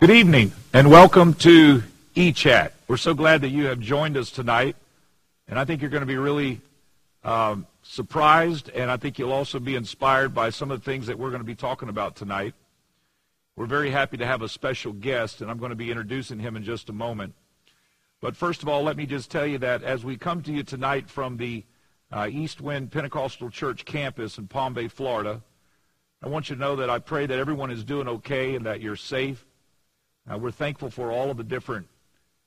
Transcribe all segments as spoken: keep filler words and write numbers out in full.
Good evening, and welcome to eChat. We're so glad that you have joined us tonight, and I think you're going to be really um, surprised, and I think you'll also be inspired by some of the things that we're going to be talking about tonight. We're very happy to have a special guest, and I'm going to be introducing him in just a moment. But first of all, let me just tell you that as we come to you tonight from the uh, East Wind Pentecostal Church campus in Palm Bay, Florida, I want you to know that I pray that everyone is doing okay and that you're safe. Uh, we're thankful for all of the different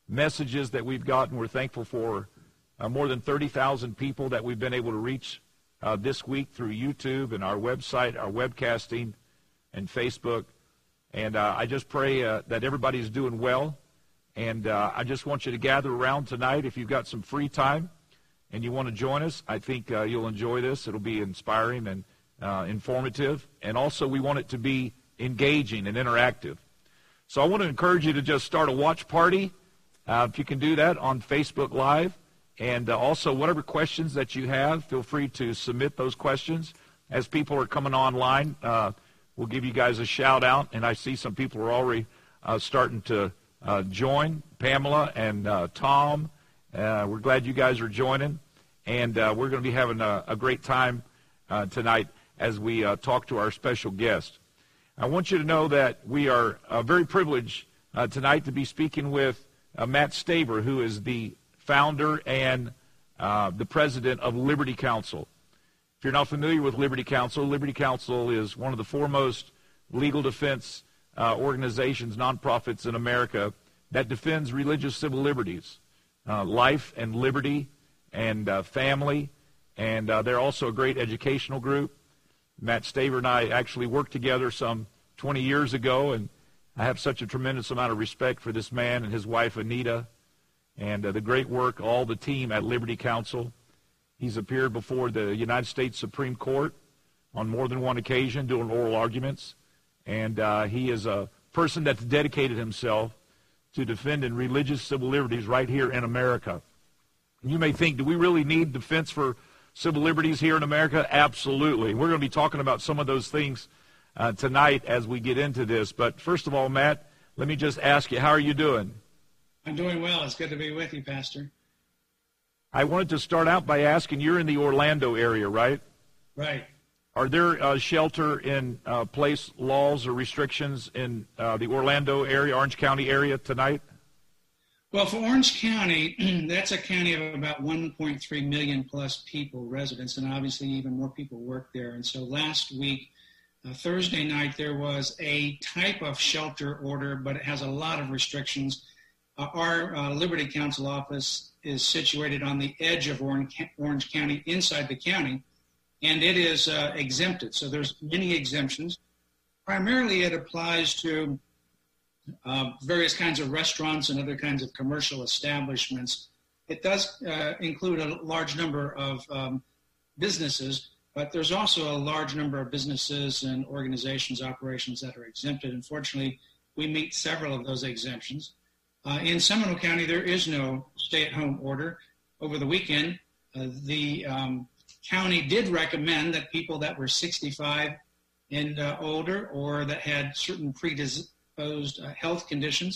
messages that we've gotten. We're thankful for uh, more than thirty thousand people that we've been able to reach uh, this week through YouTube and our website, our webcasting, and Facebook. And uh, I just pray uh, that everybody's doing well. And uh, I just want you to gather around tonight if you've got some free time and you want to join us. I think uh, you'll enjoy this. It'll be inspiring and uh, informative. And also we want it to be engaging and interactive. So I want to encourage you to just start a watch party, uh, if you can do that, on Facebook Live. And uh, also, whatever questions that you have, feel free to submit those questions. As people are coming online, uh, we'll give you guys a shout-out. And I see some people are already uh, starting to uh, join, Pamela and uh, Tom. Uh, we're glad you guys are joining. And uh, we're going to be having a, a great time uh, tonight as we uh, talk to our special guest. I want you to know that we are uh, very privileged uh, tonight to be speaking with uh, Matt Staver, who is the founder and uh, the president of Liberty Counsel. If you're not familiar with Liberty Counsel, Liberty Counsel is one of the foremost legal defense uh, organizations, nonprofits in America that defends religious civil liberties, uh, life and liberty and uh, family, and uh, they're also a great educational group. Matt Staver and I actually worked together some twenty years ago, and I have such a tremendous amount of respect for this man and his wife, Anita, and uh, the great work, all the team at Liberty Counsel. He's appeared before the United States Supreme Court on more than one occasion doing oral arguments, and uh, he is a person that's dedicated himself to defending religious civil liberties right here in America. You may think, do we really need defense for civil liberties here in America? Absolutely. We're going to be talking about some of those things uh, tonight as we get into this. But first of all, Matt, let me just ask you, how are you doing? I'm doing well. It's good to be with you, Pastor. I wanted to start out by asking, you're in the Orlando area, right? Right. Are there uh, shelter in uh, place laws or restrictions in uh, the Orlando area, Orange County area tonight? Well, for Orange County, that's a county of about one point three million plus people, residents, and obviously even more people work there. And so last week, uh, Thursday night, there was a type of shelter order, but it has a lot of restrictions. Uh, our uh, Liberty Counsel office is situated on the edge of Orange, Orange County, inside the county, and it is uh, exempted. So there's many exemptions. Primarily, it applies to Uh, various kinds of restaurants and other kinds of commercial establishments. It does uh, include a large number of um, businesses, but there's also a large number of businesses and organizations, operations that are exempted. Unfortunately, we meet several of those exemptions. Uh, in Seminole County, there is no stay-at-home order. Over the weekend, uh, the um, county did recommend that people that were sixty-five and uh, older, or that had certain predispositions, Posed, uh, health conditions,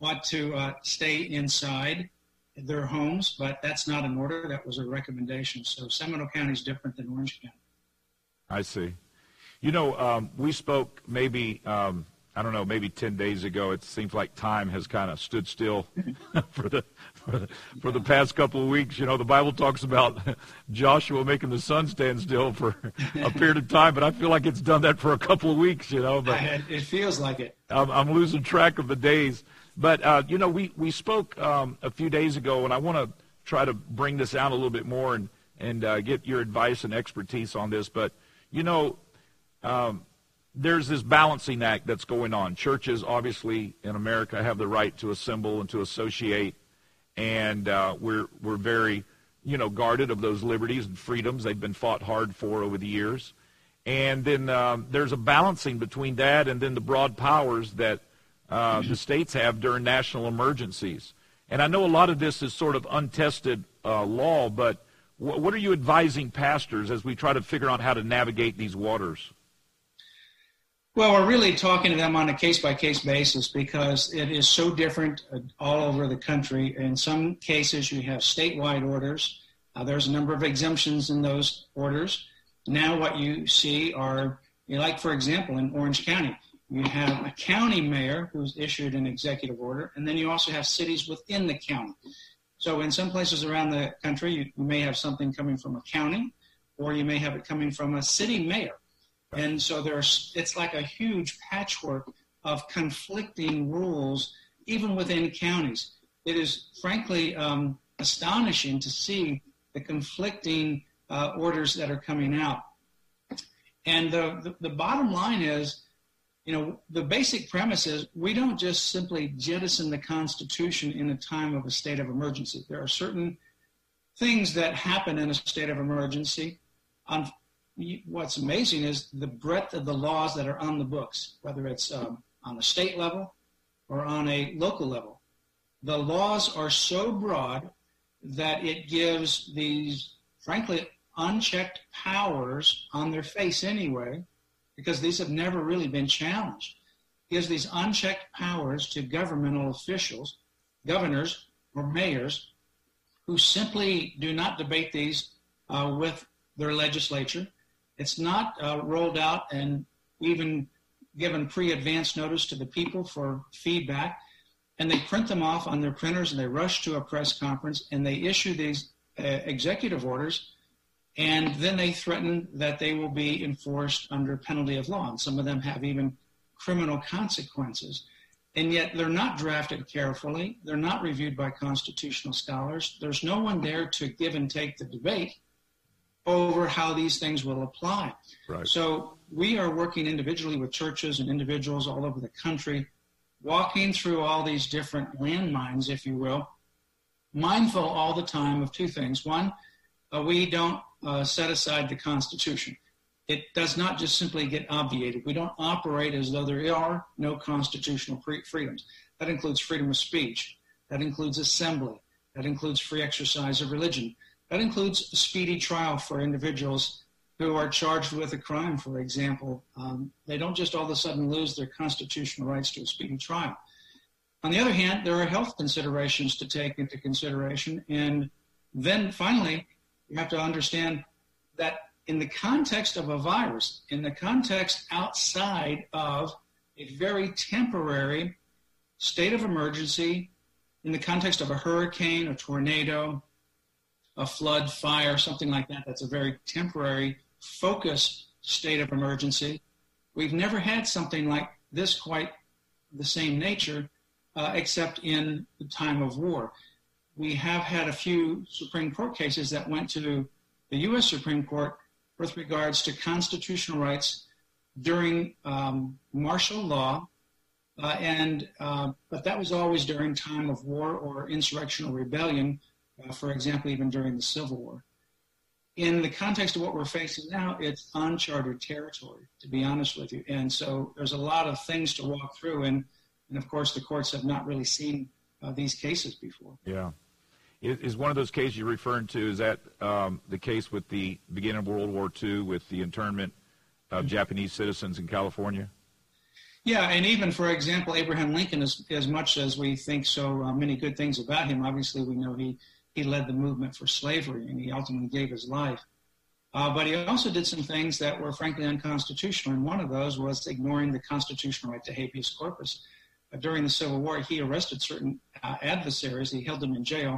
ought to uh, stay inside their homes, but that's not an order. That was a recommendation. So Seminole County is different than Orange County. I see. You know, um, we spoke maybe, um, I don't know, maybe ten days ago. It seems like time has kind of stood still for the for, the, for yeah. the past couple of weeks. You know, the Bible talks about Joshua making the sun stand still for a period of time, but I feel like it's done that for a couple of weeks, you know. But I, it feels like it. I'm losing track of the days. But, uh, you know, we, we spoke um, a few days ago, and I want to try to bring this out a little bit more and, and uh, get your advice and expertise on this. But, you know, um, there's this balancing act that's going on. Churches, obviously, in America have the right to assemble and to associate, and uh, we're, we're very, you know, guarded of those liberties and freedoms they've been fought hard for over the years. And then um, there's a balancing between that and then the broad powers that uh, the states have during national emergencies. And I know a lot of this is sort of untested uh, law, but wh- what are you advising pastors as we try to figure out how to navigate these waters? Well, we're really talking to them on a case-by-case basis because it is so different all over the country. In some cases, you have statewide orders. Uh, there's a number of exemptions in those orders. Now what you see are, you know, like, for example, in Orange County, you have a county mayor who's issued an executive order, and then you also have cities within the county. So in some places around the country, you, you may have something coming from a county, or you may have it coming from a city mayor. And so there's, it's like a huge patchwork of conflicting rules, even within counties. It is frankly um, astonishing to see the conflicting uh, orders that are coming out. And the, the the bottom line is, you know, the basic premise is we don't just simply jettison the Constitution in a time of a state of emergency. There are certain things that happen in a state of emergency. On, What's amazing is the breadth of the laws that are on the books, whether it's um, on a state level or on a local level. The laws are so broad that it gives these, frankly, unchecked powers on their face anyway, because these have never really been challenged. It gives these unchecked powers to governmental officials, governors or mayors, who simply do not debate these uh, with their legislature. It's not uh, rolled out and even given pre-advanced notice to the people for feedback. And they print them off on their printers, and they rush to a press conference, and they issue these uh, executive orders, and then they threaten that they will be enforced under penalty of law. And some of them have even criminal consequences. And yet they're not drafted carefully. They're not reviewed by constitutional scholars. There's no one there to give and take the debate over how these things will apply. Right. So we are working individually with churches and individuals all over the country, walking through all these different landmines, if you will, mindful all the time of two things. One, uh, we don't uh, set aside the Constitution. It does not just simply get obviated. We don't operate as though there are no constitutional pre- freedoms. That includes freedom of speech. That includes assembly. That includes free exercise of religion. That includes a speedy trial for individuals who are charged with a crime, for example. Um, they don't just all of a sudden lose their constitutional rights to a speedy trial. On the other hand, there are health considerations to take into consideration. And then finally, you have to understand that in the context of a virus, in the context outside of a very temporary state of emergency, in the context of a hurricane, a tornado, a flood, fire, something like that, that's a very temporary, focused state of emergency. We've never had something like this quite the same nature, uh, except in the time of war. We have had a few Supreme Court cases that went to the U S Supreme Court with regards to constitutional rights during um, martial law, uh, and uh, but that was always during time of war or insurrectional rebellion, Uh, for example, even during the Civil War. In the context of what we're facing now, it's uncharted territory, to be honest with you. And so there's a lot of things to walk through. And, and of course, the courts have not really seen uh, these cases before. Yeah. Is one of those cases you're referring to, is that um, the case with the beginning of World War Two with the internment of mm-hmm. Japanese citizens in California? Yeah, and even, for example, Abraham Lincoln, as, as much as we think so uh, many good things about him, obviously we know he He led the movement for slavery, and he ultimately gave his life. Uh, but he also did some things that were frankly unconstitutional, and one of those was ignoring the constitutional right to habeas corpus. Uh, during the Civil War, he arrested certain uh, adversaries. He held them in jail.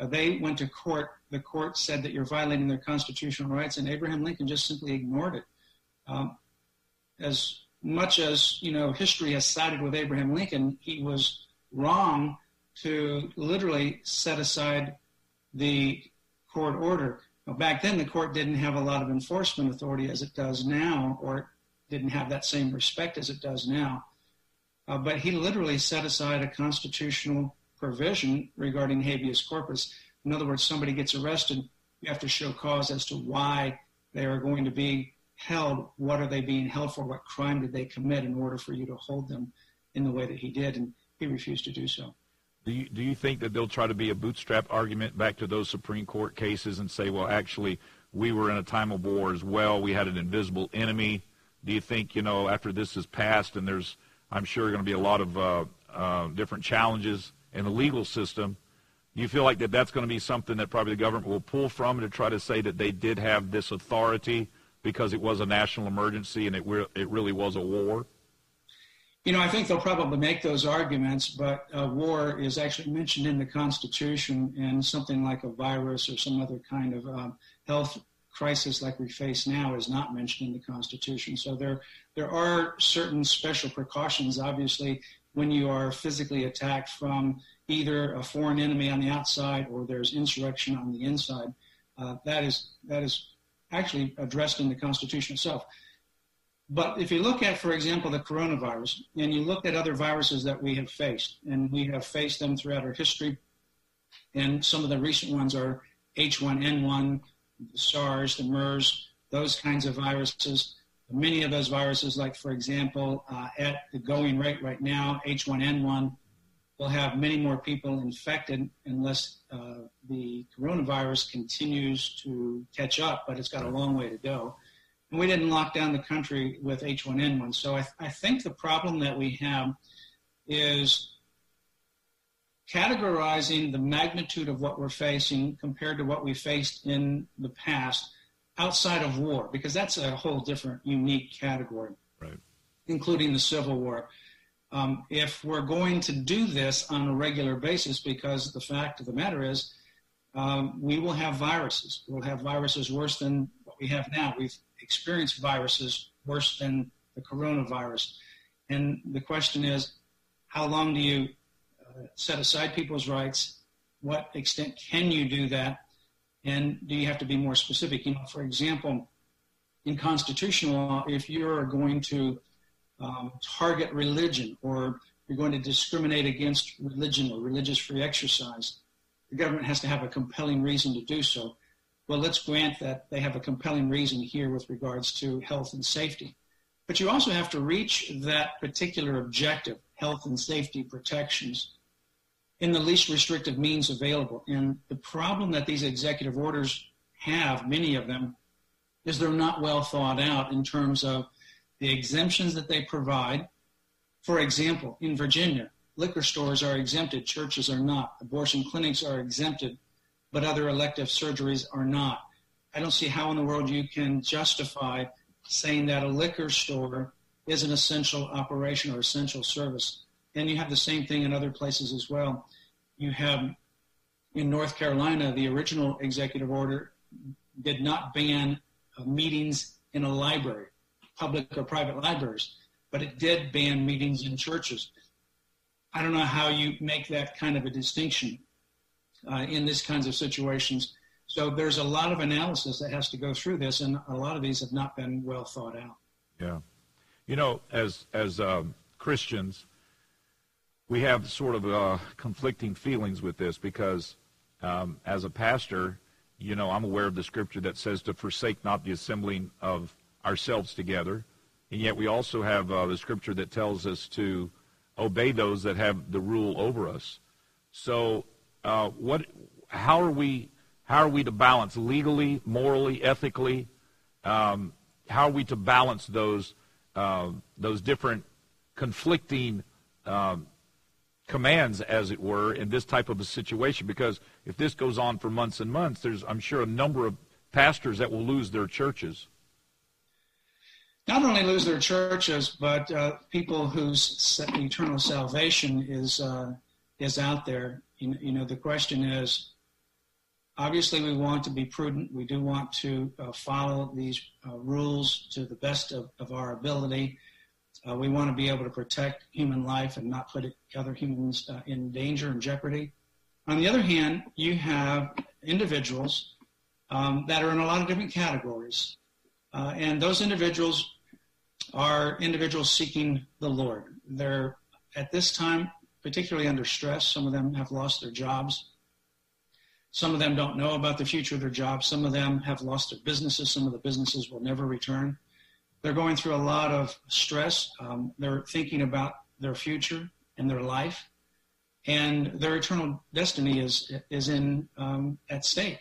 Uh, they went to court. The court said that you're violating their constitutional rights, and Abraham Lincoln just simply ignored it. Um, as much as, you know, history has sided with Abraham Lincoln, he was wrong to literally set aside the court order. Now, back then, the court didn't have a lot of enforcement authority as it does now, or it didn't have that same respect as it does now. Uh, but he literally set aside a constitutional provision regarding habeas corpus. In other words, somebody gets arrested, you have to show cause as to why they are going to be held. What are they being held for? What crime did they commit in order for you to hold them in the way that he did? And he refused to do so. Do you, do you think that they'll try to be a bootstrap argument back to those Supreme Court cases and say, well, actually, we were in a time of war as well. We had an invisible enemy do you think, you know, after this is passed, and there's, I'm sure, going to be a lot of uh, uh, different challenges in the legal system, do you feel like that that's going to be something that probably the government will pull from to try to say that they did have this authority because it was a national emergency and it, were, it really was a war? You know, I think they'll probably make those arguments, but uh, war is actually mentioned in the Constitution, and something like a virus or some other kind of um, health crisis like we face now is not mentioned in the Constitution. So there there are certain special precautions, obviously, when you are physically attacked from either a foreign enemy on the outside or there's insurrection on the inside. Uh, that is that is actually addressed in the Constitution itself. But if you look at, for example, the coronavirus, and you look at other viruses that we have faced, and we have faced them throughout our history, and some of the recent ones are H one N one, the SARS, the MERS, those kinds of viruses. Many of those viruses, like, for example, uh, at the going rate right now, H one N one, will have many more people infected unless uh, the coronavirus continues to catch up, but it's got a long way to go. And we didn't lock down the country with H one N one. So I, th- I think the problem that we have is categorizing the magnitude of what we're facing compared to what we faced in the past outside of war, because that's a whole different, unique category, right, including the Civil War. Um, if we're going to do this on a regular basis, because the fact of the matter is um, we will have viruses. We'll have viruses worse than what we have now. We've experienced viruses worse than the coronavirus. And the question is, how long do you uh, set aside people's rights? What extent can you do that? And do you have to be more specific? You know, for example, in constitutional law, if you're going to um, target religion, or you're going to discriminate against religion or religious free exercise, the government has to have a compelling reason to do so. Well, let's grant that they have a compelling reason here with regards to health and safety. But you also have to reach that particular objective, health and safety protections, in the least restrictive means available. And the problem that these executive orders have, many of them, is they're not well thought out in terms of the exemptions that they provide. For example, in Virginia, liquor stores are exempted, churches are not, abortion clinics are exempted, but other elective surgeries are not. I don't see how in the world you can justify saying that a liquor store is an essential operation or essential service. And you have the same thing in other places as well. You have, in North Carolina, the original executive order did not ban uh, meetings in a library, public or private libraries, but it did ban meetings in churches. I don't know how you make that kind of a distinction uh, in these kinds of situations. So there's a lot of analysis that has to go through this, and a lot of these have not been well thought out. Yeah. You know, as, as um, Christians, we have sort of uh, conflicting feelings with this because um, as a pastor, you know, I'm aware of the scripture that says to forsake not the assembling of ourselves together. And yet we also have uh, the scripture that tells us to obey those that have the rule over us. So uh, what, how are we, how are we to balance legally, morally, ethically? Um, how are we to balance those, uh, those different conflicting um commands, as it were, in this type of a situation? Because if this goes on for months and months, there's, I'm sure, a number of pastors that will lose their churches. Not only lose their churches, but uh, people whose eternal salvation is uh, is out there. You, you know, the question is, obviously we want to be prudent. We do want to uh, follow these uh, rules to the best of, of our ability. Uh, we want to be able to protect human life and not put other humans uh, in danger and jeopardy. On the other hand, you have individuals um, that are in a lot of different categories. Uh, and those individuals are individuals seeking the Lord. They're, at this time, particularly under stress. Some of them have lost their jobs. Some of them don't know about the future of their jobs. Some of them have lost their businesses. Some of the businesses will never return. They're going through a lot of stress. Um, they're thinking about their future and their life, and their eternal destiny is is in um, at stake.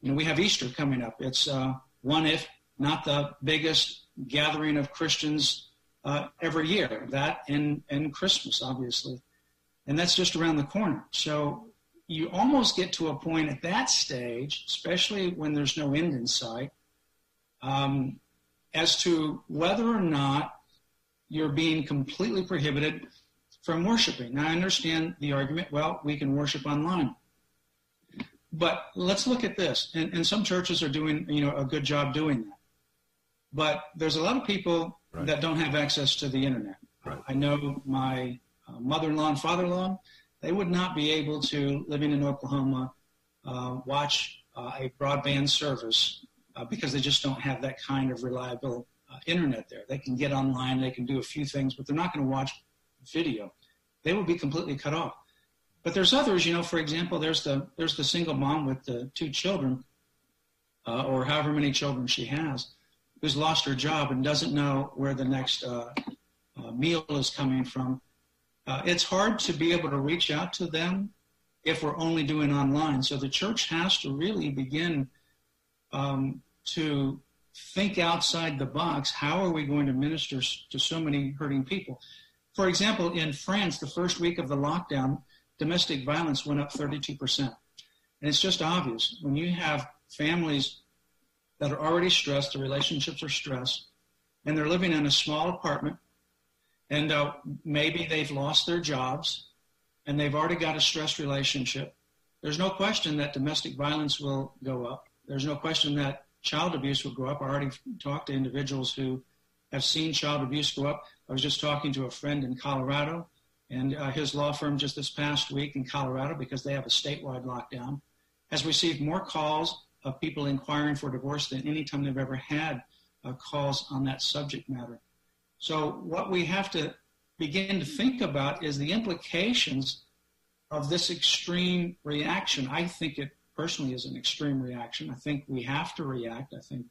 You know, we have Easter coming up. It's uh, one, if not the biggest gathering of Christians uh, every year, that and, and Christmas, obviously. And that's just around the corner. So you almost get to a point at that stage, especially when there's no end in sight, um, as to whether or not you're being completely prohibited from worshiping. Now, I understand the argument, well, we can worship online. But let's look at this. And, and some churches are doing, you know, a good job doing that. But there's a lot of people right. that don't have access to the internet. Right. I know my uh, mother-in-law and father-in-law, they would not be able to, living in Oklahoma, uh, watch uh, a broadband service uh, because they just don't have that kind of reliable uh, internet there. They can get online, they can do a few things, but they're not going to watch video. They would be completely cut off. But there's others, you know, for example, there's the there's the single mom with the two children, uh, or however many children she has, who's lost her job and doesn't know where the next uh, uh, meal is coming from. Uh, it's hard to be able to reach out to them if we're only doing online. So the church has to really begin um, to think outside the box. How are we going to minister to so many hurting people? For example, in France, the first week of the lockdown, domestic violence went up thirty-two percent. And it's just obvious. When you have families that are already stressed, the relationships are stressed, and they're living in a small apartment, and uh, maybe they've lost their jobs, and they've already got a stressed relationship, there's no question that domestic violence will go up. There's no question that child abuse will go up. I already talked to individuals who have seen child abuse go up. I was just talking to a friend in Colorado, and uh, his law firm just this past week in Colorado, because they have a statewide lockdown, has received more calls of people inquiring for divorce than any time they've ever had uh, calls on that subject matter. So what we have to begin to think about is the implications of this extreme reaction. I think it personally is an extreme reaction. I think we have to react. I think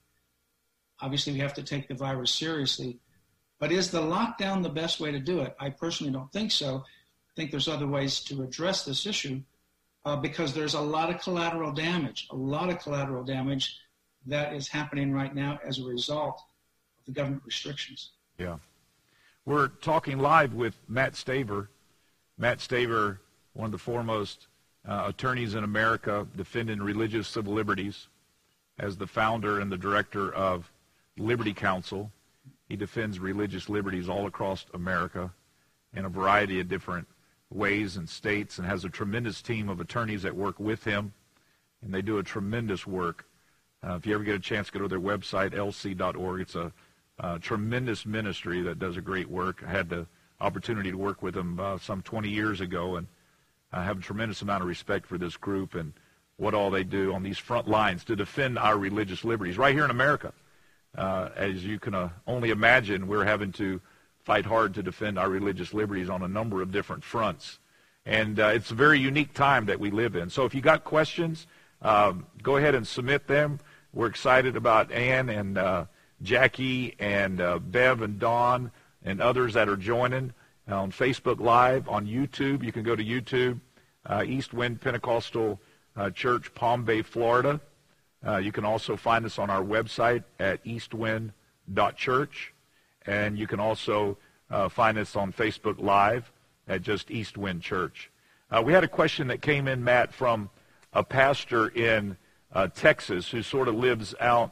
obviously we have to take the virus seriously. But is the lockdown the best way to do it? I personally don't think so. I think there's other ways to address this issue uh, because there's a lot of collateral damage, a lot of collateral damage that is happening right now as a result of the government restrictions. Yeah. We're talking live with Matt Staver. Matt Staver, one of the foremost uh, attorneys in America, defending religious civil liberties, as the founder and the director of Liberty Counsel. He defends religious liberties all across America in a variety of different ways and states, and has a tremendous team of attorneys that work with him, and they do a tremendous work. Uh, if you ever get a chance, go to their website, L C dot org. It's a uh, tremendous ministry that does a great work. I had the opportunity to work with them uh, some twenty years ago, and I have a tremendous amount of respect for this group and what all they do on these front lines to defend our religious liberties right here in America. Uh, as you can uh, only imagine, we're having to fight hard to defend our religious liberties on a number of different fronts. And uh, it's a very unique time that we live in. So if you got questions, um, go ahead and submit them. We're excited about Ann and uh, Jackie and uh, Bev and Dawn and others that are joining on Facebook Live, on YouTube. You can go to YouTube, uh, East Wind Pentecostal uh, Church, Palm Bay, Florida. Uh, you can also find us on our website at eastwind dot church, and you can also uh, find us on Facebook Live at just East Wind Church. Uh, we had a question that came in, Matt, from a pastor in uh, Texas who sort of lives out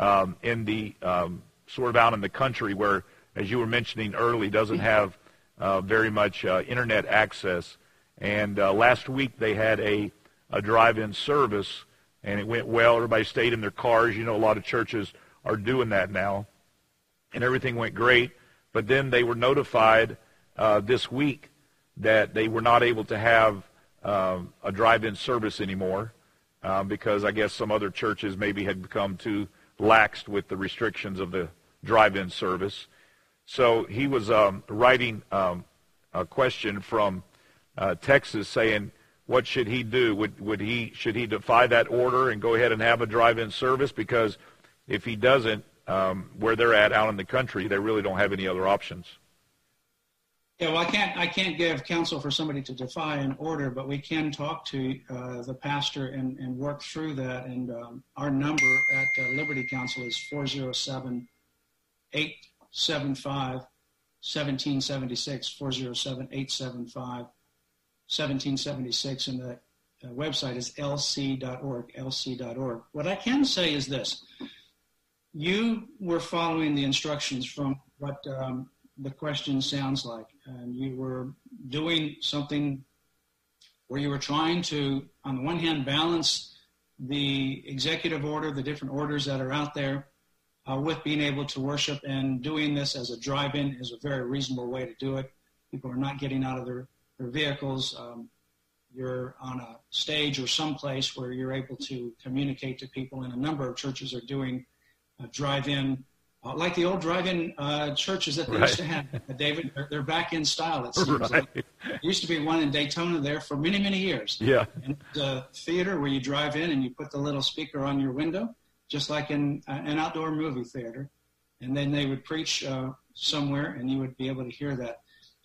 um, in the um, sort of out in the country where, as you were mentioning early, doesn't have uh, very much uh, internet access. And uh, last week they had a, a drive-in service. And it went well. Everybody stayed in their cars. You know, a lot of churches are doing that now. And everything went great. But then they were notified uh, this week that they were not able to have um, a drive-in service anymore uh, because I guess some other churches maybe had become too laxed with the restrictions of the drive-in service. So he was um, writing um, a question from uh, Texas saying, what should he do? Would would he should he defy that order and go ahead and have a drive-in service? Because if he doesn't, um, where they're at out in the country, they really don't have any other options. Yeah, well, I can't I can't give counsel for somebody to defy an order, but we can talk to uh, the pastor and, and work through that. And um, our number at uh, Liberty Counsel is eight seven five, one seven seven six, four oh seven, eight seven five, one seven seven six, and the website is L C dot org, L C dot org. What I can say is this. You were following the instructions from what um, the question sounds like, and you were doing something where you were trying to, on the one hand, balance the executive order, the different orders that are out there, uh, with being able to worship, and doing this as a drive-in is a very reasonable way to do it. People are not getting out of their, their vehicles. Um, you're on a stage or someplace where you're able to communicate to people, and a number of churches are doing Uh, drive-in, uh, like the old drive-in uh, churches that they right. used to have, uh, David. They're, they're back in style, it seems. Right. Like. There used to be one in Daytona there for many, many years. Yeah. And the uh, theater where you drive in and you put the little speaker on your window, just like in uh, an outdoor movie theater. And then they would preach uh, somewhere, and you would be able to hear that.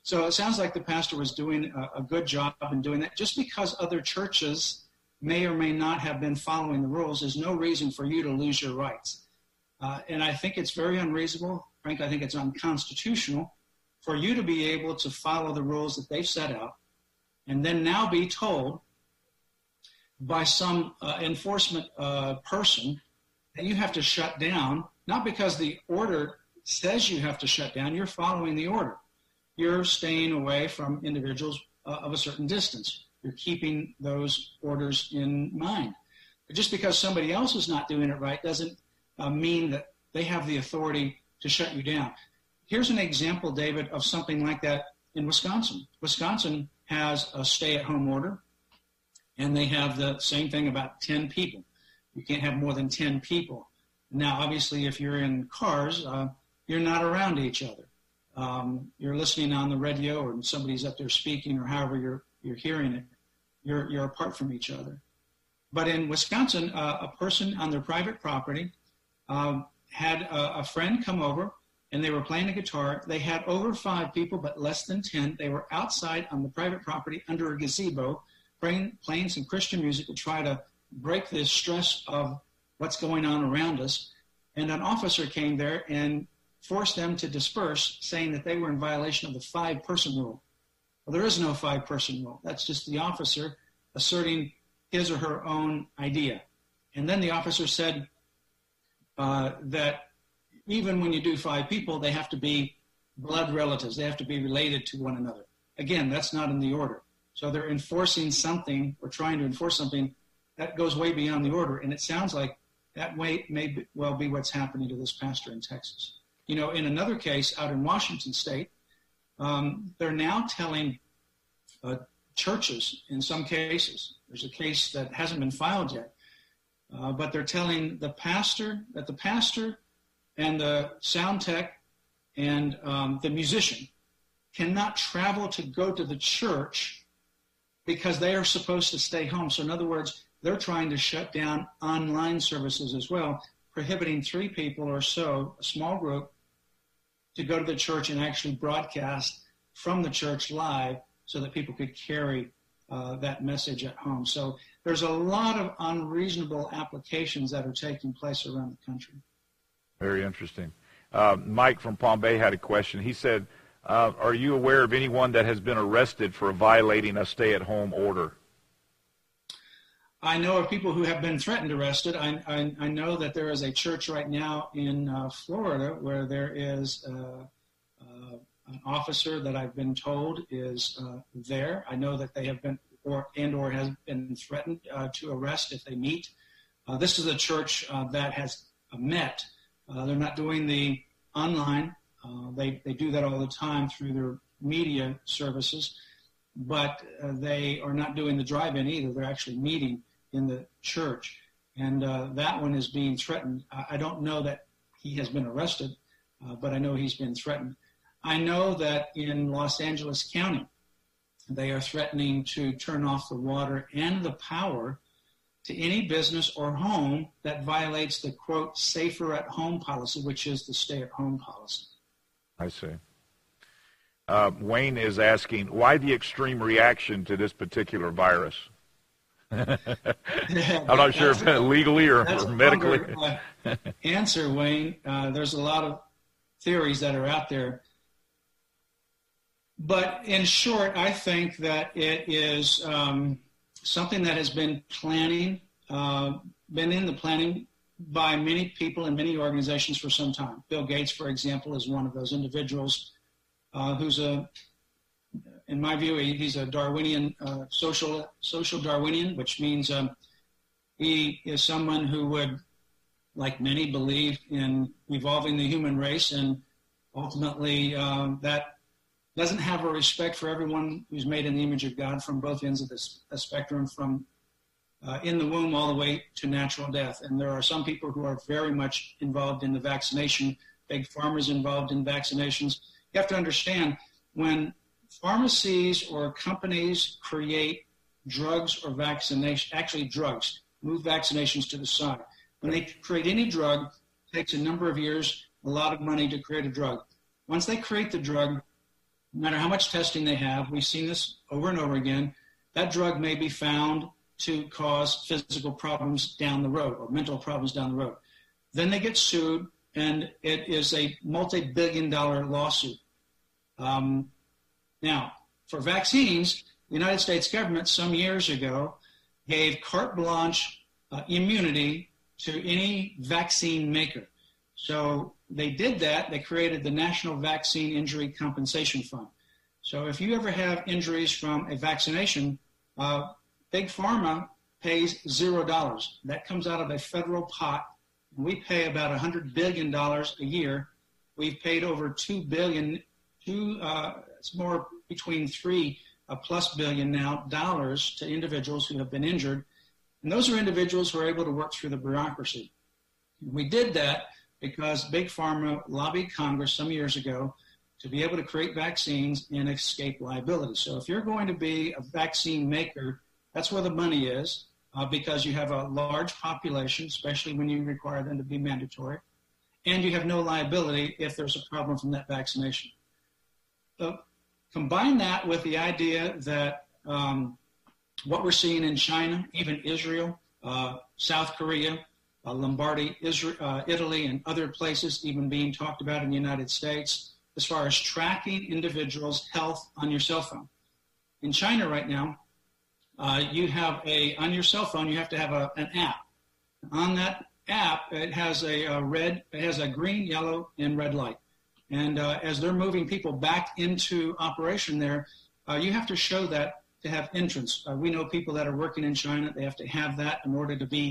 So it sounds like the pastor was doing a, a good job in doing that. Just because other churches may or may not have been following the rules is no reason for you to lose your rights. Uh, and I think it's very unreasonable, Frank, I think it's unconstitutional for you to be able to follow the rules that they've set out and then now be told by some uh, enforcement uh, person that you have to shut down, not because the order says you have to shut down, you're following the order. You're staying away from individuals uh, of a certain distance. You're keeping those orders in mind. But just because somebody else is not doing it right doesn't Uh, mean that they have the authority to shut you down. Here's an example, David, of something like that in Wisconsin. Wisconsin has a stay-at-home order, and they have the same thing about ten people. You can't have more than ten people. Now, obviously, if you're in cars, uh, you're not around each other. Um, you're listening on the radio, or somebody's up there speaking, or however you're you're hearing it. You're you're apart from each other. But in Wisconsin, uh, a person on their private property Um, had a, a friend come over, and they were playing a guitar. They had over five people, but less than ten. They were outside on the private property under a gazebo, playing, playing some Christian music to try to break the stress of what's going on around us. And an officer came there and forced them to disperse, saying that they were in violation of the five-person rule. Well, there is no five-person rule. That's just the officer asserting his or her own idea. And then the officer said, Uh, that even when you do five people, they have to be blood relatives. They have to be related to one another. Again, that's not in the order. So they're enforcing something or trying to enforce something that goes way beyond the order. And it sounds like that way may be, well be what's happening to this pastor in Texas. You know, in another case out in Washington State, um, they're now telling uh, churches in some cases, there's a case that hasn't been filed yet, Uh, but they're telling the pastor that the pastor and the sound tech and um, the musician cannot travel to go to the church because they are supposed to stay home. So in other words, they're trying to shut down online services as well, prohibiting three people or so, a small group, to go to the church and actually broadcast from the church live so that people could carry uh, that message at home. So there's a lot of unreasonable applications that are taking place around the country. Very interesting. Uh, Mike from Palm Bay had a question. He said, uh, are you aware of anyone that has been arrested for violating a stay-at-home order? I know of people who have been threatened arrested. I, I, I know that there is a church right now in uh, Florida where there is uh, uh, an officer that I've been told is uh, there. I know that they have been Or, and or has been threatened uh, to arrest if they meet. Uh, this is a church uh, that has uh, met. Uh, they're not doing the online. Uh, they, they do that all the time through their media services, but uh, they are not doing the drive-in either. They're actually meeting in the church, and uh, that one is being threatened. I, I don't know that he has been arrested, uh, but I know he's been threatened. I know that in Los Angeles County, they are threatening to turn off the water and the power to any business or home that violates the, quote, safer at home policy, which is the stay-at-home policy. I see. Uh, Wayne is asking, why the extreme reaction to this particular virus? I'm not sure if legally or, or medically. Longer, uh, answer, Wayne. Uh, there's a lot of theories that are out there. But in short, I think that it is um, something that has been planning, uh, been in the planning by many people and many organizations for some time. Bill Gates, for example, is one of those individuals uh, who's a, in my view, he, he's a Darwinian, uh, social social Darwinian, which means um, he is someone who would, like many, believe in evolving the human race, and ultimately um, that doesn't have a respect for everyone who's made in the image of God from both ends of this spectrum, from uh, in the womb all the way to natural death. And there are some people who are very much involved in the vaccination. Big Pharma is involved in vaccinations. You have to understand, when pharmacies or companies create drugs or vaccination, actually drugs, move vaccinations to the side. When they create any drug, it takes a number of years, a lot of money to create a drug. Once they create the drug, no matter how much testing they have, we've seen this over and over again, that drug may be found to cause physical problems down the road or mental problems down the road. Then they get sued, and it is a multi-billion dollar lawsuit. Um, now, for vaccines, the United States government some years ago gave carte blanche uh, immunity to any vaccine maker. So they did that. They created the National Vaccine Injury Compensation Fund. So if you ever have injuries from a vaccination, uh, Big Pharma pays zero dollars. That comes out of a federal pot. We pay about one hundred billion dollars a year. We've paid over two billion dollars, two, uh, it's more between three uh, plus billion now dollars to individuals who have been injured. And those are individuals who are able to work through the bureaucracy. We did that because Big Pharma lobbied Congress some years ago to be able to create vaccines and escape liability. So if you're going to be a vaccine maker, that's where the money is, uh, because you have a large population, especially when you require them to be mandatory, and you have no liability if there's a problem from that vaccination. So combine that with the idea that um, what we're seeing in China, even Israel, uh, South Korea, Uh, Lombardy, Israel, uh, Italy, and other places even being talked about in the United States as far as tracking individuals' health on your cell phone. In China right now, uh, you have a, on your cell phone, you have to have a, an app. On that app, it has a, a red, it has a green, yellow, and red light. And uh, as they're moving people back into operation there, uh, you have to show that to have entrance. Uh, we know people that are working in China, they have to have that in order to be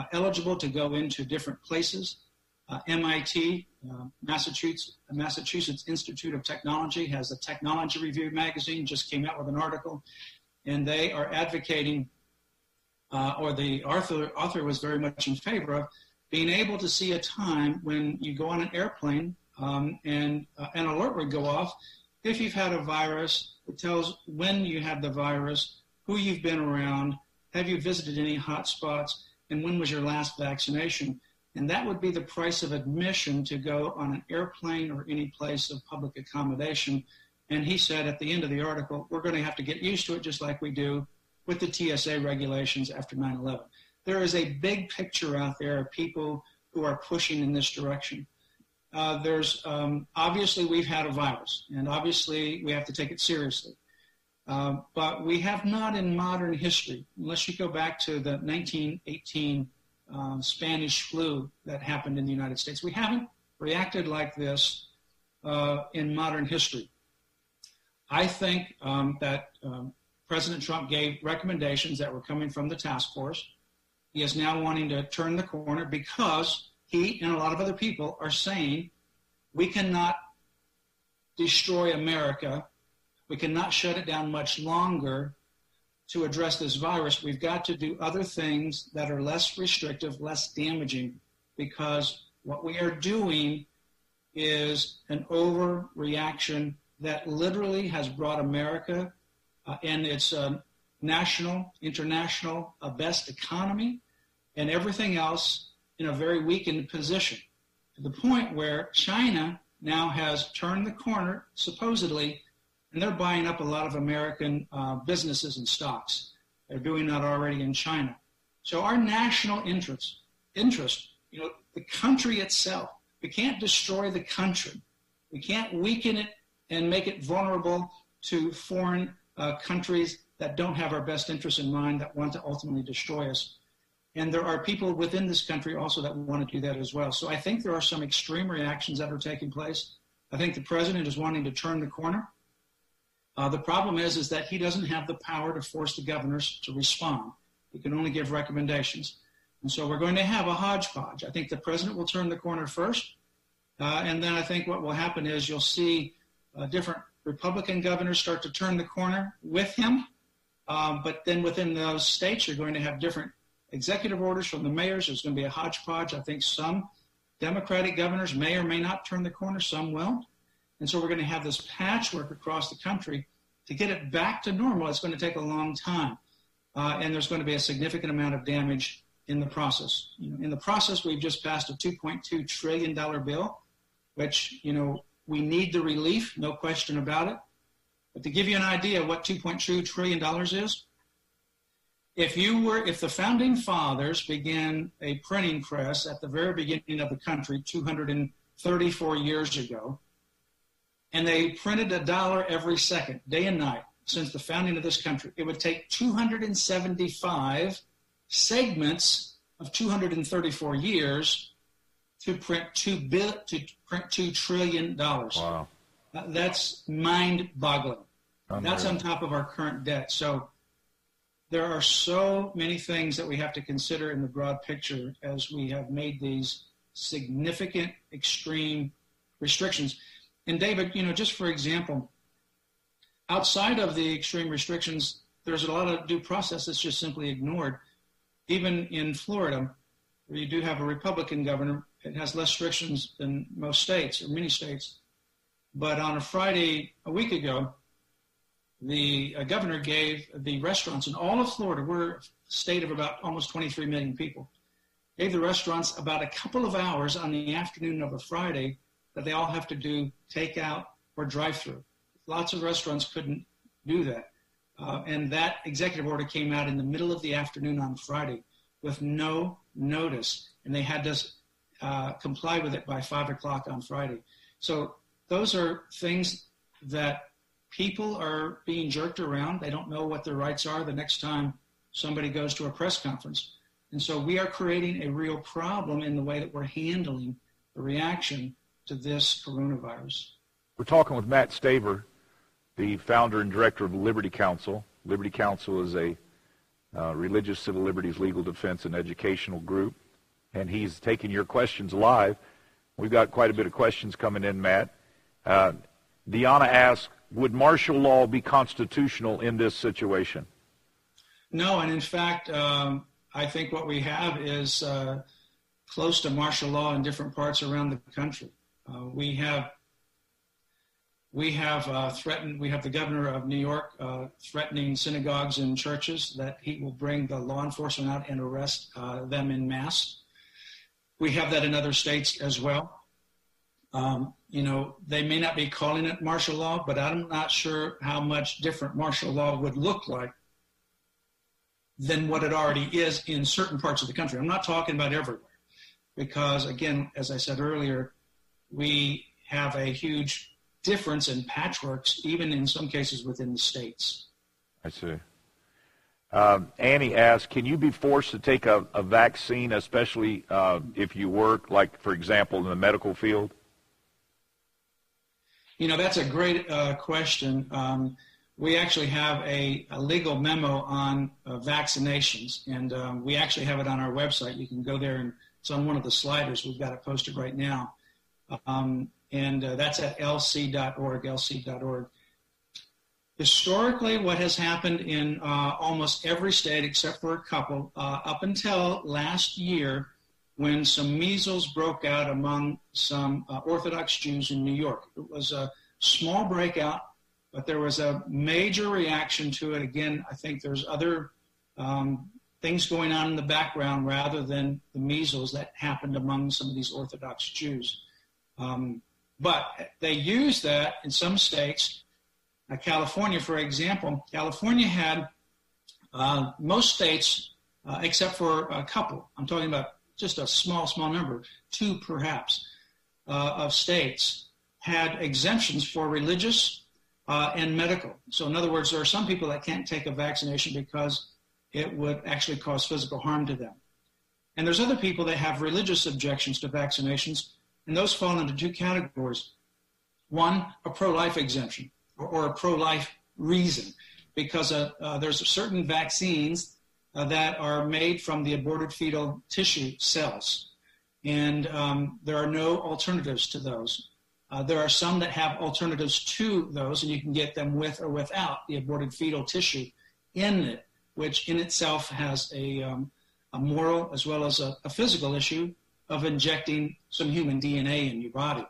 Uh, eligible to go into different places. Uh, M I T, uh, Massachusetts, Massachusetts Institute of Technology, has a Technology Review magazine, just came out with an article, and they are advocating, uh, or the author, author was very much in favor of, being able to see a time when you go on an airplane um, and uh, an alert would go off. If you've had a virus, it tells when you had the virus, who you've been around, have you visited any hot spots, and when was your last vaccination? And that would be the price of admission to go on an airplane or any place of public accommodation. And he said at the end of the article, we're going to have to get used to it just like we do with the T S A regulations after nine eleven. There is a big picture out there of people who are pushing in this direction. Uh, there's um, obviously we've had a virus, and obviously we have to take it seriously. Uh, but we have not in modern history, unless you go back to the nineteen eighteen um, Spanish flu that happened in the United States, we haven't reacted like this uh, in modern history. I think um, that um, President Trump gave recommendations that were coming from the task force. He is now wanting to turn the corner because he and a lot of other people are saying we cannot destroy America. We cannot shut it down much longer to address this virus. We've got to do other things that are less restrictive, less damaging, because what we are doing is an overreaction that literally has brought America uh, and its uh, national, international, uh, best economy and everything else in a very weakened position, to the point where China now has turned the corner, supposedly, and they're buying up a lot of American uh, businesses and stocks. They're doing that already in China. So our national interest, interest, you know, the country itself, we can't destroy the country. We can't weaken it and make it vulnerable to foreign uh, countries that don't have our best interests in mind, that want to ultimately destroy us. And there are people within this country also that want to do that as well. So I think there are some extreme reactions that are taking place. I think the president is wanting to turn the corner. Uh, the problem is, is that he doesn't have the power to force the governors to respond. He can only give recommendations. And so we're going to have a hodgepodge. I think the president will turn the corner first. Uh, and then I think what will happen is you'll see uh, different Republican governors start to turn the corner with him. Um, but then within those states, you're going to have different executive orders from the mayors. There's going to be a hodgepodge. I think some Democratic governors may or may not turn the corner. Some will. And so we're going to have this patchwork across the country. To get it back to normal, it's going to take a long time. Uh, and there's going to be a significant amount of damage in the process. You know, in the process, we've just passed a two point two trillion dollars bill, which, you know, we need the relief, no question about it. But to give you an idea of what two point two trillion dollars is, if you were, if the founding fathers began a printing press at the very beginning of the country two hundred thirty-four years ago, and they printed a dollar every second, day and night, since the founding of this country, it would take two hundred seventy-five segments of two hundred thirty-four years to print two bill, to print two trillion dollars. Wow. Uh, that's mind-boggling. That's on top of our current debt. So there are so many things that we have to consider in the broad picture as we have made these significant extreme restrictions. And David, you know, just for example, outside of the extreme restrictions, there's a lot of due process that's just simply ignored. Even in Florida, where you do have a Republican governor, it has less restrictions than most states or many states. But on a Friday a week ago, the uh, governor gave the restaurants in all of Florida, we're a state of about almost twenty-three million people, gave the restaurants about a couple of hours on the afternoon of a Friday that they all have to do takeout or drive-through. Lots of restaurants couldn't do that. Uh, and that executive order came out in the middle of the afternoon on Friday with no notice. And they had to uh, comply with it by five o'clock on Friday. So those are things that people are being jerked around. They don't know what their rights are the next time somebody goes to a press conference. And so we are creating a real problem in the way that we're handling the reaction to this coronavirus. We're talking with Matt Staver, the founder and director of Liberty Counsel. Liberty Counsel is a uh, religious civil liberties legal defense and educational group, and he's taking your questions live. We've got quite a bit of questions coming in, Matt. Uh, Deanna asks, would martial law be constitutional in this situation? No, and in fact, um, I think what we have is uh, close to martial law in different parts around the country. Uh, we have we have uh, threatened, we have the governor of New York uh, threatening synagogues and churches that he will bring the law enforcement out and arrest uh, them en masse. We have that in other states as well. Um, you know, they may not be calling it martial law, but I'm not sure how much different martial law would look like than what it already is in certain parts of the country. I'm not talking about everywhere because, again, as I said earlier, we have a huge difference in patchworks, even in some cases within the states. I see. Um, Annie asks, can you be forced to take a, a vaccine, especially uh, if you work, like, for example, in the medical field? You know, that's a great uh, question. Um, we actually have a, a legal memo on uh, vaccinations, and um, we actually have it on our website. You can go there, and it's on one of the sliders. We've got it posted right now, um, and uh, that's at L C dot org, L C dot org. Historically, what has happened in uh, almost every state except for a couple, uh, up until last year when some measles broke out among some uh, Orthodox Jews in New York. It was a small breakout, but there was a major reaction to it. Again, I think there's other um, things going on in the background rather than the measles that happened among some of these Orthodox Jews. Um, but they used that in some states. Now, California, for example, California had uh, most states, uh, except for a couple, I'm talking about just a small, small number, two perhaps, uh, of states had exemptions for religious uh, and medical. So in other words, there are some people that can't take a vaccination because it would actually cause physical harm to them. And there's other people that have religious objections to vaccinations, and those fall into two categories. One, a pro-life exemption or, or a pro-life reason, because uh, uh, there's certain vaccines uh, that are made from the aborted fetal tissue cells, and um, there are no alternatives to those. Uh, there are some that have alternatives to those, and you can get them with or without the aborted fetal tissue in it, which in itself has a, um, a moral as well as a, a physical issue of injecting some human D N A in your body.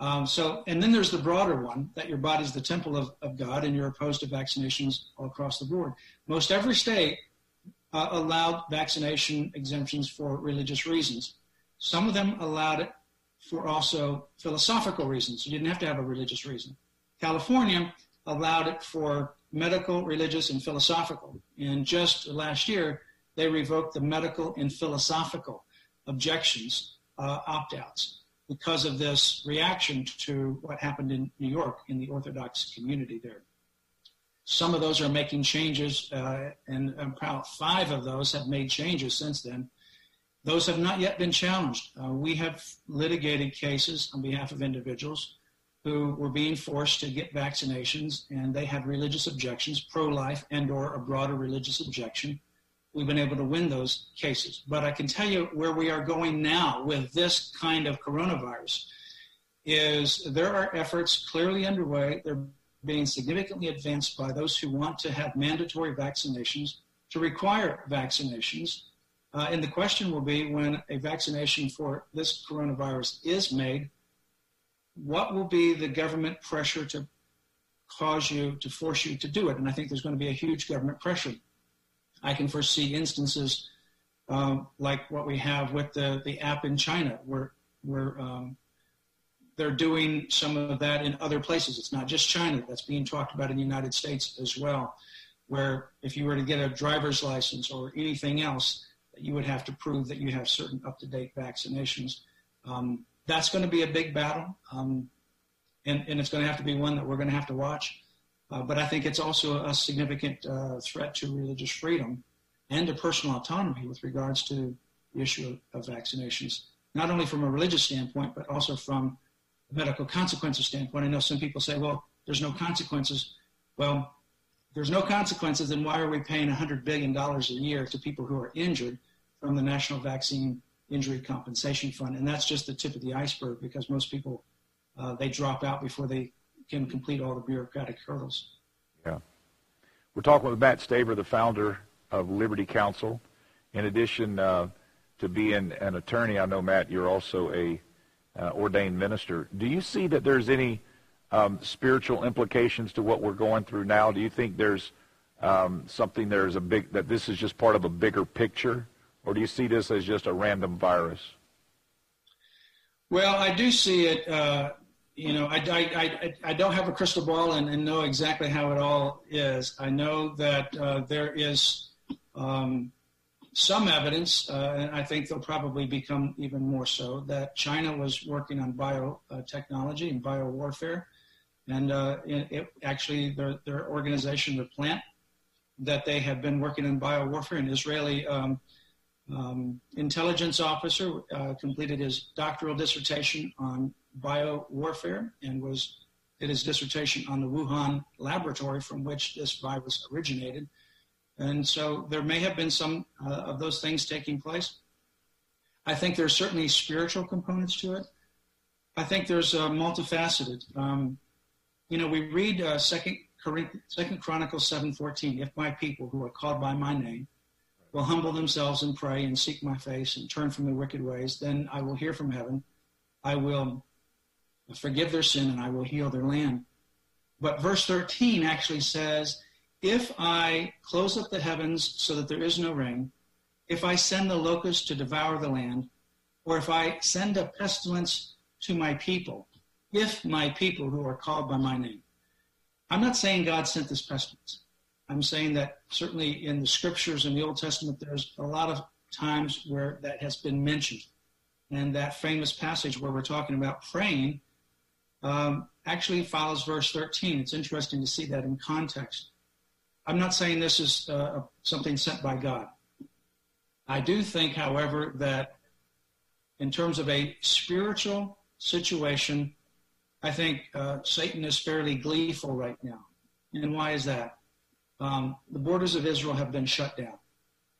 Um, so, and then there's the broader one, that your body's the temple of, of God and you're opposed to vaccinations all across the board. Most every state uh, allowed vaccination exemptions for religious reasons. Some of them allowed it for also philosophical reasons. You didn't have to have a religious reason. California allowed it for medical, religious, and philosophical. And just last year, they revoked the medical and philosophical objections, uh, opt-outs, because of this reaction to what happened in New York in the Orthodox community there. Some of those are making changes, uh, and about five of those have made changes since then. Those have not yet been challenged. Uh, we have litigated cases on behalf of individuals who were being forced to get vaccinations, and they had religious objections, pro-life and or a broader religious objection. We've been able to win those cases. But I can tell you where we are going now with this kind of coronavirus is there are efforts clearly underway. They're being significantly advanced by those who want to have mandatory vaccinations to require vaccinations. Uh, and the question will be, when a vaccination for this coronavirus is made, what will be the government pressure to cause you, to force you to do it? And I think there's going to be a huge government pressure. I can foresee instances um, like what we have with the, the app in China, where, where um, they're doing some of that in other places. It's not just China. That's being talked about in the United States as well, where if you were to get a driver's license or anything else, you would have to prove that you have certain up-to-date vaccinations. Um, that's going to be a big battle, um, and, and it's going to have to be one that we're going to have to watch. Uh, but I think it's also a significant uh, threat to religious freedom and to personal autonomy with regards to the issue of, of vaccinations, not only from a religious standpoint, but also from a medical consequences standpoint. I know some people say, well, there's no consequences. Well, there's no consequences, then why are we paying one hundred billion dollars a year to people who are injured from the National Vaccine Injury Compensation Fund? And that's just the tip of the iceberg, because most people, uh, they drop out before they can complete all the bureaucratic hurdles. Yeah. We're talking with Matt Staver, the founder of Liberty Counsel. In addition uh, to being an attorney, I know, Matt, you're also a uh, ordained minister. Do you see that there's any um, spiritual implications to what we're going through now? Do you think there's um, something, there's a big, that this is just part of a bigger picture? Or do you see this as just a random virus? Well, I do see it. Uh, you know, I, I, I, I don't have a crystal ball and, and know exactly how it all is. I know that uh, there is um, some evidence, uh, and I think they'll probably become even more so, that China was working on biotechnology uh, and biowarfare. And uh, it, it actually, their, their organization, the plant, that they have been working on biowarfare, and Israeli um Um, intelligence officer uh, completed his doctoral dissertation on biowarfare and was did his dissertation on the Wuhan laboratory from which this virus originated. And so there may have been some uh, of those things taking place. I think there's certainly spiritual components to it. I think there's uh, multifaceted. Um, you know, we read uh, Second Chronicles seven fourteen, if my people who are called by my name will humble themselves and pray and seek my face and turn from their wicked ways, then I will hear from heaven. I will forgive their sin and I will heal their land. But verse thirteen actually says, if I close up the heavens so that there is no rain, if I send the locust to devour the land, or if I send a pestilence to my people, if my people who are called by my name. I'm not saying God sent this pestilence. I'm saying that certainly in the scriptures in the Old Testament, there's a lot of times where that has been mentioned. And that famous passage where we're talking about praying um, actually follows verse thirteen. It's interesting to see that in context. I'm not saying this is uh, something sent by God. I do think, however, that in terms of a spiritual situation, I think uh, Satan is fairly gleeful right now. And why is that? Um, the borders of Israel have been shut down.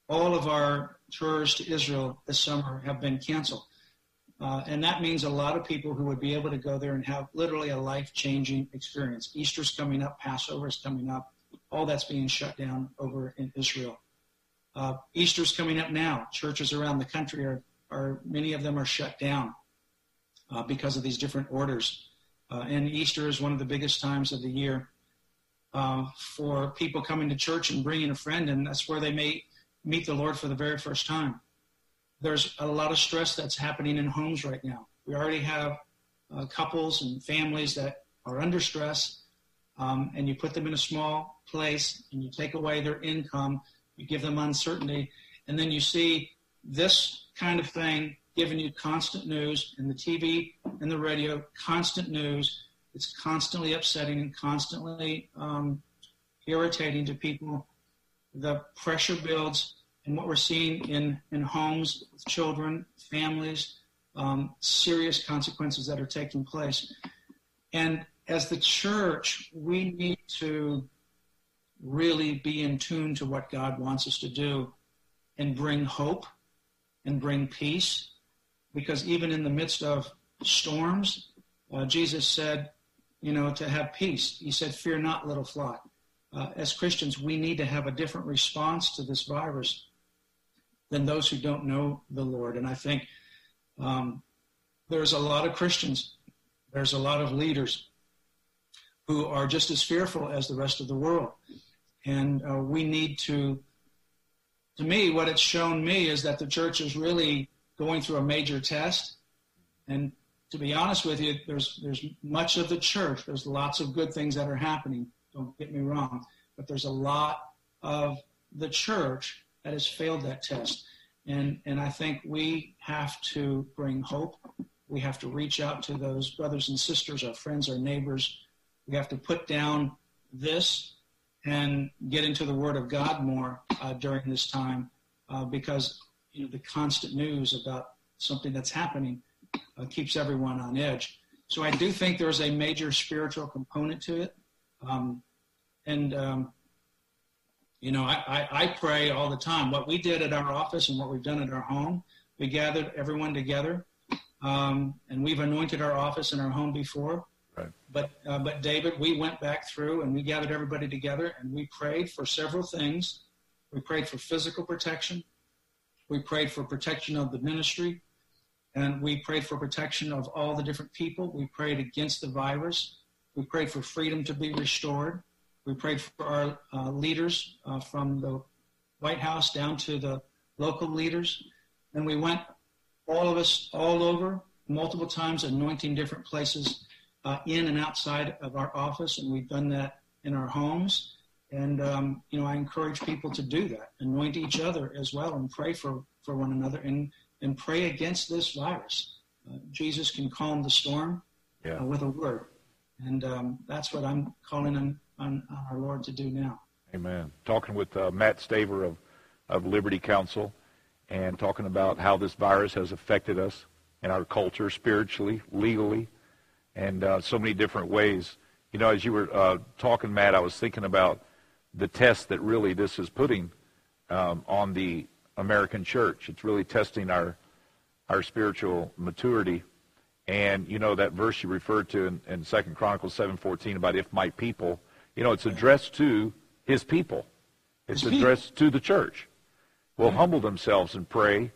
All of our tours to Israel this summer have been canceled. Uh, and that means a lot of people who would be able to go there and have literally a life-changing experience. Easter's coming up, Passover's coming up, all that's being shut down over in Israel. Uh, Easter's coming up now. Churches around the country are, are many of them are shut down uh, because of these different orders. Uh, and Easter is one of the biggest times of the year uh, for people coming to church and bringing a friend, and that's where they may meet the Lord for the very first time. There's a lot of stress that's happening in homes right now. We already have uh, couples and families that are under stress, um, and you put them in a small place, and you take away their income, you give them uncertainty, and then you see this kind of thing giving you constant news, and the T V and the radio, constant news. It's constantly upsetting and constantly um, irritating to people. The pressure builds, and what we're seeing in, in homes, with children, families, um, serious consequences that are taking place. And as the church, we need to really be in tune to what God wants us to do and bring hope and bring peace, because even in the midst of storms, uh, Jesus said, you know, to have peace. He said, fear not, little flock. Uh, as Christians, we need to have a different response to this virus than those who don't know the Lord. And I think um, there's a lot of Christians, there's a lot of leaders who are just as fearful as the rest of the world. And uh, we need to, to me, what it's shown me is that the church is really going through a major test. And to be honest with you, there's there's much of the church, there's lots of good things that are happening, don't get me wrong, but there's a lot of the church that has failed that test. And and I think we have to bring hope. We have to reach out to those brothers and sisters, our friends, our neighbors. We have to put down this and get into the Word of God more uh, during this time uh, because you know the constant news about something that's happening uh, keeps everyone on edge. So I do think there's a major spiritual component to it. Um, and, um, you know, I, I, I pray all the time. What we did at our office and what we've done at our home, we gathered everyone together, um, and we've anointed our office and our home before. Right. But, uh, but David, we went back through and we gathered everybody together and we prayed for several things. We prayed for physical protection. We prayed for protection of the ministry, and we prayed for protection of all the different people. We prayed against the virus. We prayed for freedom to be restored. We prayed for our uh, leaders uh, from the White House down to the local leaders. And we went, all of us, all over, multiple times, anointing different places uh, in and outside of our office. And we've done that in our homes. And, um, you know, I encourage people to do that. Anoint each other as well and pray for, for one another and, and pray against this virus. Uh, Jesus can calm the storm yeah. uh, with a word. And um, that's what I'm calling on, on, on our Lord to do now. Amen. Talking with uh, Matt Staver of, of Liberty Counsel and talking about how this virus has affected us in our culture, spiritually, legally, and uh, so many different ways. You know, as you were uh, talking, Matt, I was thinking about the test that really this is putting um, on the American church. It's really testing our our spiritual maturity. And, you know, that verse you referred to in, in Second Chronicles seven fourteen about if my people, you know, it's addressed to his people. It's his addressed people. To the church. Will mm-hmm. humble themselves and pray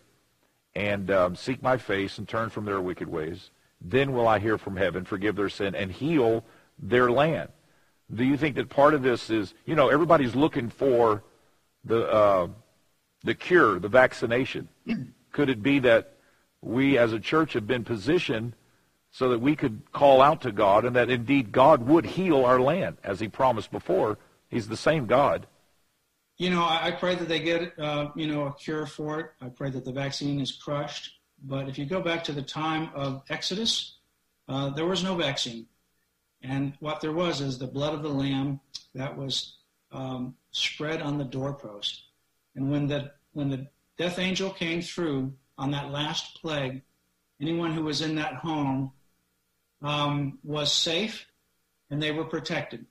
and um, seek my face and turn from their wicked ways. Then will I hear from heaven, forgive their sin, and heal their land. Do you think that part of this is, you know, everybody's looking for the, uh, the cure, the vaccination. Mm-hmm. Could it be that we as a church have been positioned so that we could call out to God and that indeed God would heal our land, as he promised before? He's the same God. You know, I pray that they get, uh, you know, a cure for it. I pray that the vaccine is crushed. But if you go back to the time of Exodus, uh, there was no vaccine. And what there was is the blood of the lamb that was um, spread on the doorpost. And when the, when the death angel came through on that last plague, anyone who was in that home um, was safe, and they were protected.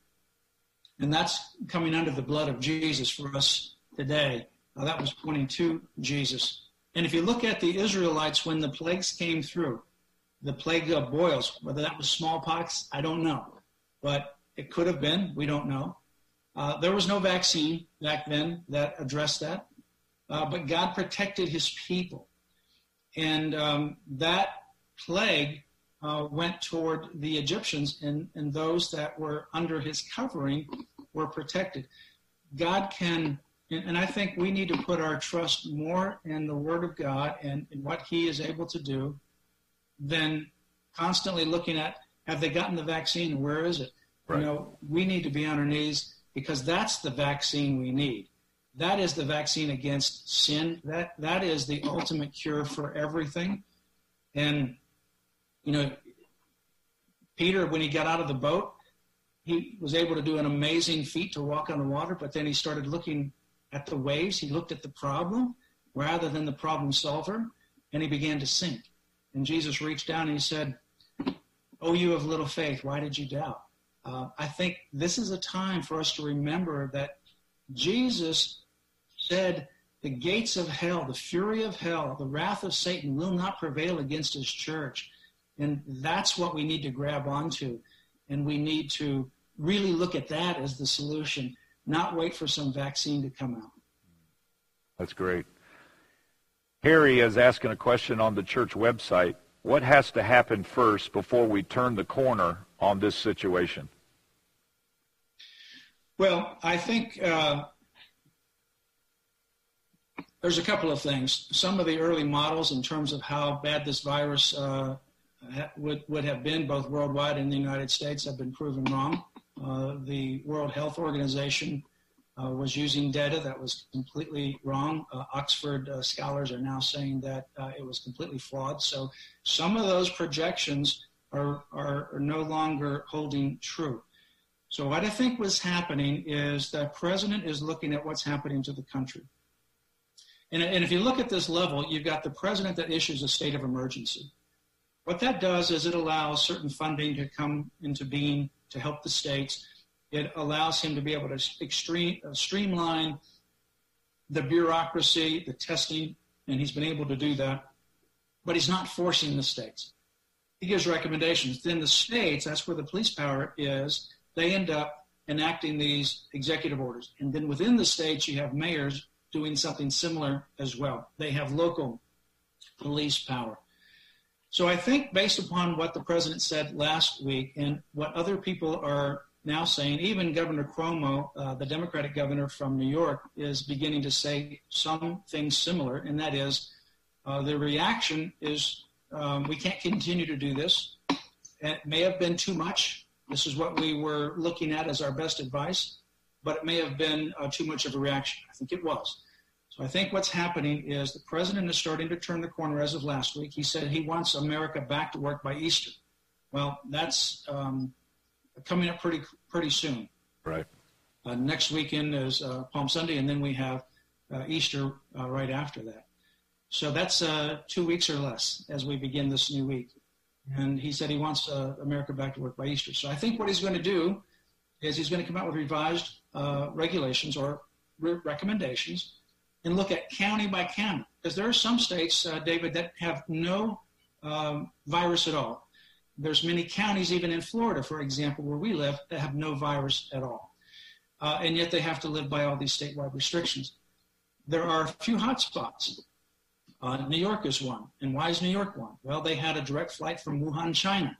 And that's coming under the blood of Jesus for us today. Now, that was pointing to Jesus. And if you look at the Israelites, when the plagues came through, the plague of boils, whether that was smallpox, I don't know. But it could have been. We don't know. Uh, there was no vaccine back then that addressed that. Uh, but God protected his people. And um, that plague uh, went toward the Egyptians, and, and those that were under his covering were protected. God can, and, and I think we need to put our trust more in the Word of God and in what he is able to do than constantly looking at, have they gotten the vaccine? Where is it? Right. You know, we need to be on our knees because that's the vaccine we need. That is the vaccine against sin. That that is the ultimate cure for everything. And, you know, Peter, when he got out of the boat, he was able to do an amazing feat to walk on the water, but then he started looking at the waves. He looked at the problem rather than the problem solver, and he began to sink. And Jesus reached down and he said, "Oh, you of little faith, why did you doubt?" Uh, I think this is a time for us to remember that Jesus said the gates of hell, the fury of hell, the wrath of Satan will not prevail against his church. And that's what we need to grab onto. And we need to really look at that as the solution, not wait for some vaccine to come out. That's great. Harry is asking a question on the church website. What has to happen first before we turn the corner on this situation? Well, I think uh, there's a couple of things. Some of the early models in terms of how bad this virus uh, ha- would, would have been both worldwide and in the United States have been proven wrong. Uh, the World Health Organization Uh, was using data that was completely wrong. Uh, Oxford uh, scholars are now saying that uh, it was completely flawed. So some of those projections are, are, are no longer holding true. So what I think was happening is that president is looking at what's happening to the country. And, and if you look at this level, you've got the president that issues a state of emergency. What that does is it allows certain funding to come into being to help the states. It allows him to be able to extreme, uh, streamline the bureaucracy, the testing, and he's been able to do that. But he's not forcing the states. He gives recommendations. Then the states, that's where the police power is, they end up enacting these executive orders. And then within the states, you have mayors doing something similar as well. They have local police power. So I think based upon what the president said last week and what other people are now saying, even Governor Cuomo, uh, the Democratic governor from New York, is beginning to say something similar, and that is uh, the reaction is um, we can't continue to do this. It may have been too much. This is what we were looking at as our best advice, but it may have been uh, too much of a reaction. I think it was. So I think what's happening is the president is starting to turn the corner as of last week. He said he wants America back to work by Easter. Well, that's um, – coming up pretty pretty soon. Right. Uh, next weekend is uh, Palm Sunday, and then we have uh, Easter uh, right after that. So that's uh, two weeks or less as we begin this new week. And he said he wants uh, America back to work by Easter. So I think what he's going to do is he's going to come out with revised uh, regulations or re- recommendations and look at county by county. Because there are some states, uh, David, that have no um, virus at all. There's many counties, even in Florida, for example, where we live, that have no virus at all. Uh, and yet they have to live by all these statewide restrictions. There are a few hot spots. Uh, New York is one. And why is New York one? Well, they had a direct flight from Wuhan, China.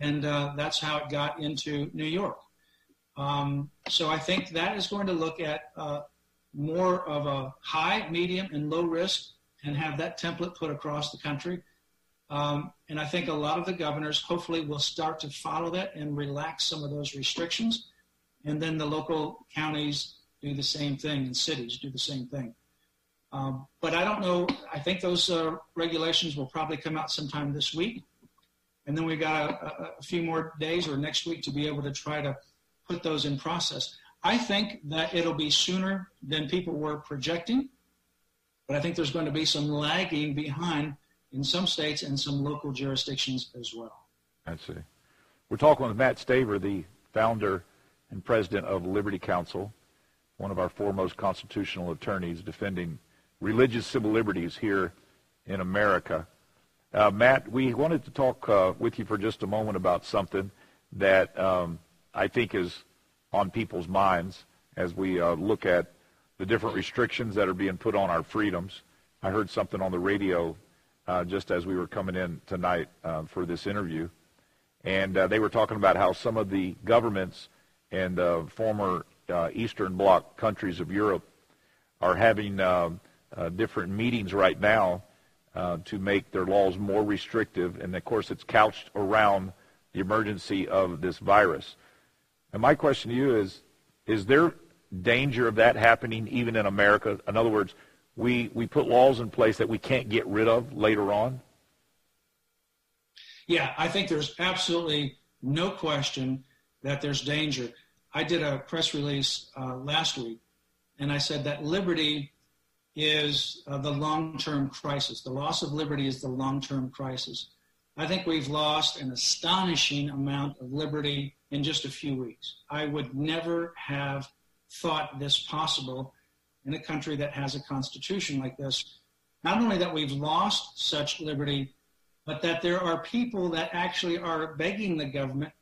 And uh, that's how it got into New York. Um, so I think that is going to look at uh, more of a high, medium, and low risk and have that template put across the country. Um, and I think a lot of the governors hopefully will start to follow that and relax some of those restrictions. And then the local counties do the same thing and cities do the same thing. Um, but I don't know. I think those uh, regulations will probably come out sometime this week. And then we got a, a few more days or next week to be able to try to put those in process. I think that it'll be sooner than people were projecting, but I think there's going to be some lagging behind in some states and some local jurisdictions as well. I see. We're talking with Matt Staver, the founder and president of Liberty Counsel, one of our foremost constitutional attorneys defending religious civil liberties here in America. Uh, Matt, we wanted to talk uh, with you for just a moment about something that um, I think is on people's minds as we uh, look at the different restrictions that are being put on our freedoms. I heard something on the radio uh, just as we were coming in tonight uh, for this interview, and uh, they were talking about how some of the governments and uh, former uh, Eastern Bloc countries of Europe are having uh, uh, different meetings right now Uh, to make their laws more restrictive, and of course it's couched around the emergency of this virus. And my question to you is, is there danger of that happening even in America? In other words, we, we put laws in place that we can't get rid of later on? Yeah, I think there's absolutely no question that there's danger. I did a press release uh, last week, and I said that liberty is uh, the long-term crisis. The loss of liberty is the long-term crisis. I think we've lost an astonishing amount of liberty in just a few weeks. I would never have thought this possible in a country that has a constitution like this. Not only that we've lost such liberty, but that there are people that actually are begging the government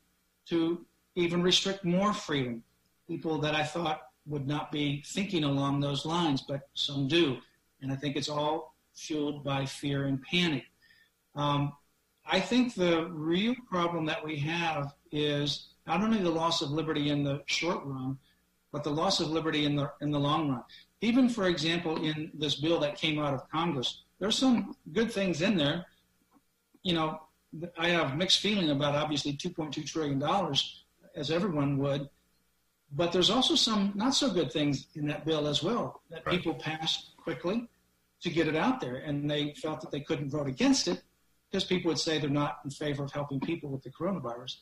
to even restrict more freedom, people that I thought would not be thinking along those lines, but some do. And I think it's all fueled by fear and panic. Um, I think the real problem that we have is not only the loss of liberty in the short run, but the loss of liberty in the in the long run. Even, for example, in this bill that came out of Congress, there's some good things in there. You know, I have mixed feeling about, obviously, two point two trillion dollars, as everyone would. But there's also some not so good things in that bill as well that right. people passed quickly to get it out there, and they felt that they couldn't vote against it because people would say they're not in favor of helping people with the coronavirus.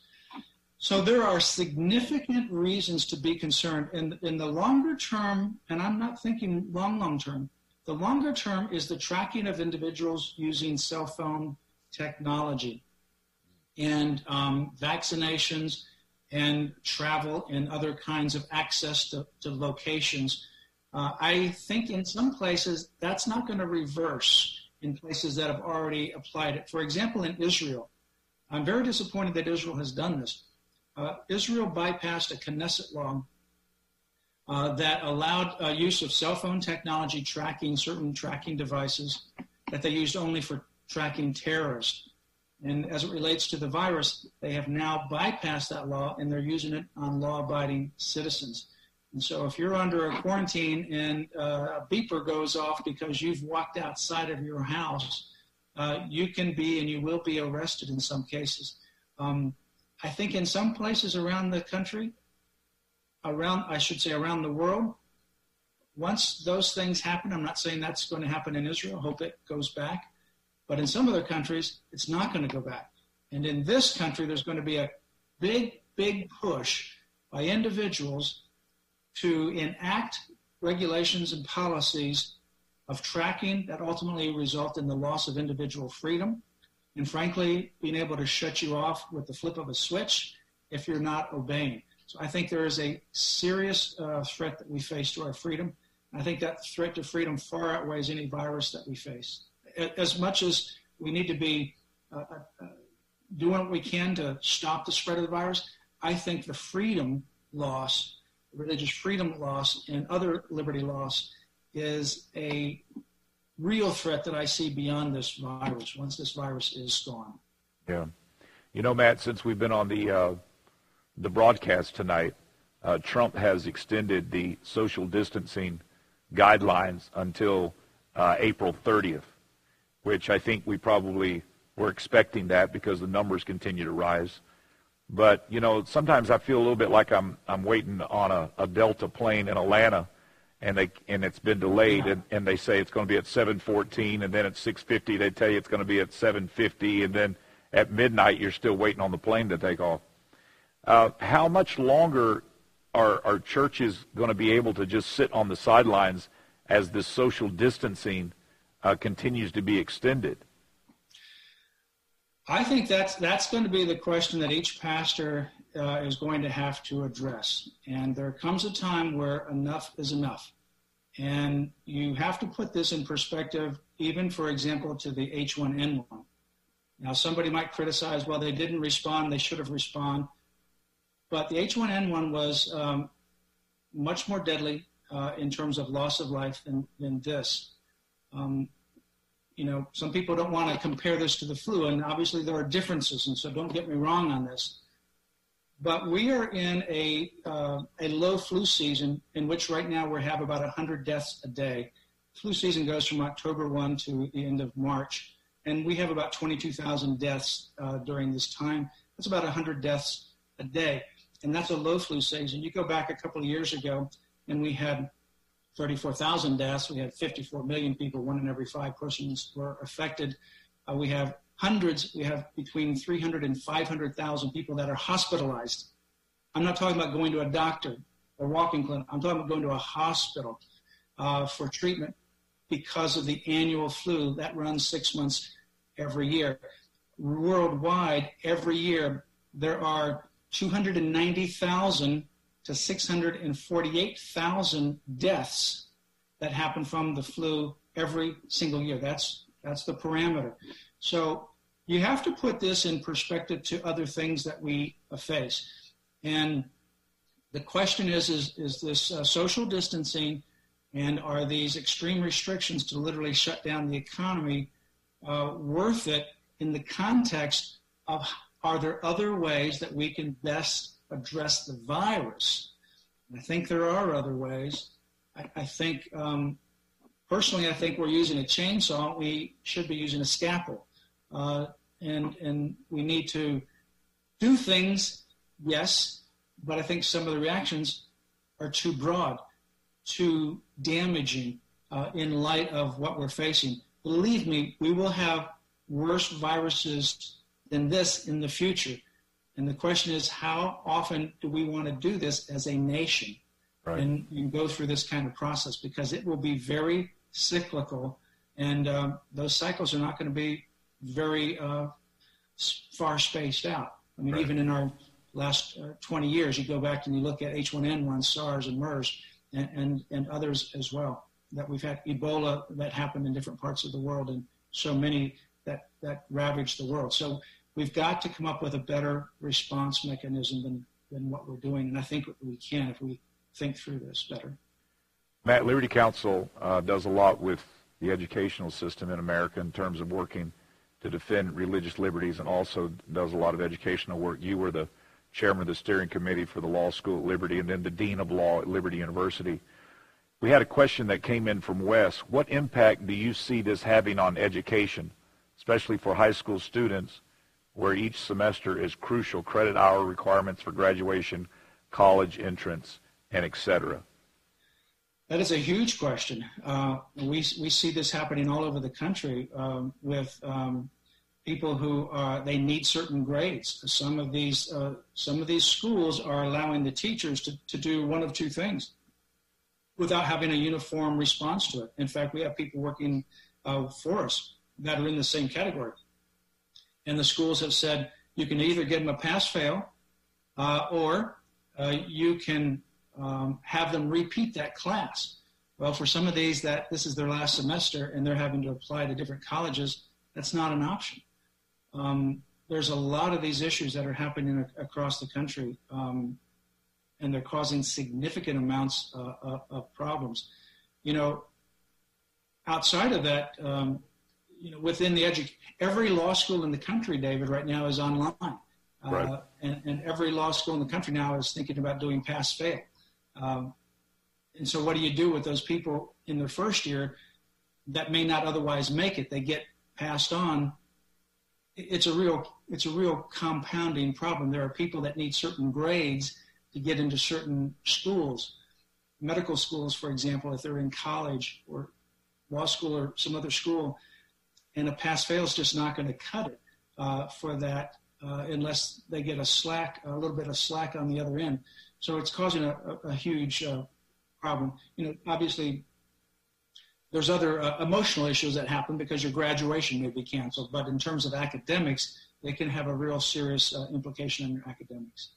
So there are significant reasons to be concerned. And in the longer term, and I'm not thinking long, long term, the longer term is the tracking of individuals using cell phone technology and um, vaccinations and travel and other kinds of access to, to locations. Uh, I think in some places that's not going to reverse in places that have already applied it. For example, in Israel, I'm very disappointed that Israel has done this. Uh, Israel bypassed a Knesset law uh, that allowed uh, use of cell phone technology tracking, certain tracking devices that they used only for tracking terrorists. And as it relates to the virus, they have now bypassed that law, and they're using it on law-abiding citizens. And so if you're under a quarantine and uh, a beeper goes off because you've walked outside of your house, uh, you can be and you will be arrested in some cases. Um, I think in some places around the country, around I should say around the world, once those things happen, I'm not saying that's going to happen in Israel, hope it goes back. But in some other countries, it's not going to go back. And in this country, there's going to be a big, big push by individuals to enact regulations and policies of tracking that ultimately result in the loss of individual freedom. And frankly, being able to shut you off with the flip of a switch if you're not obeying. So I think there is a serious uh, threat that we face to our freedom. And I think that threat to freedom far outweighs any virus that we face. As much as we need to be uh, uh, doing what we can to stop the spread of the virus, I think the freedom loss, religious freedom loss, and other liberty loss is a real threat that I see beyond this virus, once this virus is gone. Yeah. You know, Matt, since we've been on the, uh, the broadcast tonight, uh, Trump has extended the social distancing guidelines until uh, April thirtieth. Which I think we probably were expecting that because the numbers continue to rise. But, you know, sometimes I feel a little bit like I'm I'm waiting on a, a Delta plane in Atlanta, and they and it's been delayed, and, and they say it's going to be at seven fourteen, and then at six fifty they tell you it's going to be at seven fifty, and then at midnight you're still waiting on the plane to take off. Uh, how much longer are, are churches going to be able to just sit on the sidelines as this social distancing uh, continues to be extended? I think that's that's going to be the question that each pastor uh, is going to have to address. And there comes a time where enough is enough. And you have to put this in perspective, even, for example, to the H one N one. Now, somebody might criticize, well, they didn't respond, they should have responded. But the H one N one was um, much more deadly uh, in terms of loss of life than, than this. Um, you know, some people don't want to compare this to the flu, and obviously there are differences, and so don't get me wrong on this. But we are in a uh, a low flu season in which right now we have about one hundred deaths a day. Flu season goes from October first to the end of March, and we have about twenty-two thousand deaths uh, during this time. That's about one hundred deaths a day, and that's a low flu season. You go back a couple of years ago, and we had thirty-four thousand deaths. We had fifty-four million people, one in every five persons were affected. Uh, we have Hundreds, we have between three hundred and five hundred thousand people that are hospitalized. I'm not talking about going to a doctor or walking clinic. I'm talking about going to a hospital uh, for treatment because of the annual flu that runs six months every year. Worldwide, every year, there are two hundred ninety thousand to six hundred forty-eight thousand deaths that happen from the flu every single year. That's, that's the parameter. So you have to put this in perspective to other things that we face. And the question is, is, is this uh, social distancing and are these extreme restrictions to literally shut down the economy uh, worth it in the context of are there other ways that we can best address the virus? And I think there are other ways. I, I think um, personally, I think we're using a chainsaw. We should be using a scalpel. Uh, and and we need to do things, yes, but I think some of the reactions are too broad, too damaging uh, in light of what we're facing. Believe me, we will have worse viruses than this in the future. And the question is, how often do we want to do this as a nation? Right. And, and go through this kind of process? Because it will be very cyclical, and um, those cycles are not going to be very uh, far spaced out. I mean, right. Even in our last uh, twenty years, you go back and you look at H one N one, SARS, and MERS, and, and, and others as well, that we've had Ebola that happened in different parts of the world, and so many that, that ravaged the world. So we've got to come up with a better response mechanism than, than what we're doing, and I think we can if we think through this better. Matt, Liberty Counsel uh, does a lot with the educational system in America in terms of working to defend religious liberties, and also does a lot of educational work. You were the chairman of the steering committee for the law school at Liberty, and then the dean of law at Liberty University. We had a question that came in from Wes. What impact do you see this having on education, especially for high school students, where each semester is crucial, credit hour requirements for graduation, college entrance, and et cetera? That is a huge question. Uh, we we see this happening all over the country um, with um, people who uh, they need certain grades. Some of these uh, some of these schools are allowing the teachers to, to do one of two things without having a uniform response to it. In fact, we have people working uh, for us that are in the same category. And the schools have said, you can either give them a pass-fail uh, or uh, you can Um, have them repeat that class. Well, for some of these, that this is their last semester and they're having to apply to different colleges, that's not an option. Um, there's a lot of these issues that are happening a- across the country, um, and they're causing significant amounts uh, of, of problems. You know, outside of that, um, you know, within the edu- every law school in the country, David, right now is online. Uh, right. and, and every law school in the country now is thinking about doing pass-fail. Um, and so what do you do with those people in their first year that may not otherwise make it? They get passed on. It's a real, it's a real compounding problem. There are people that need certain grades to get into certain schools, medical schools, for example, if they're in college or law school or some other school, and a pass-fail is just not going to cut it. uh, for that uh, unless they get a slack, a little bit of slack on the other end. So it's causing a, a, a huge uh, problem. You know, obviously, there's other uh, emotional issues that happen because your graduation may be canceled. But in terms of academics, they can have a real serious uh, implication on your academics.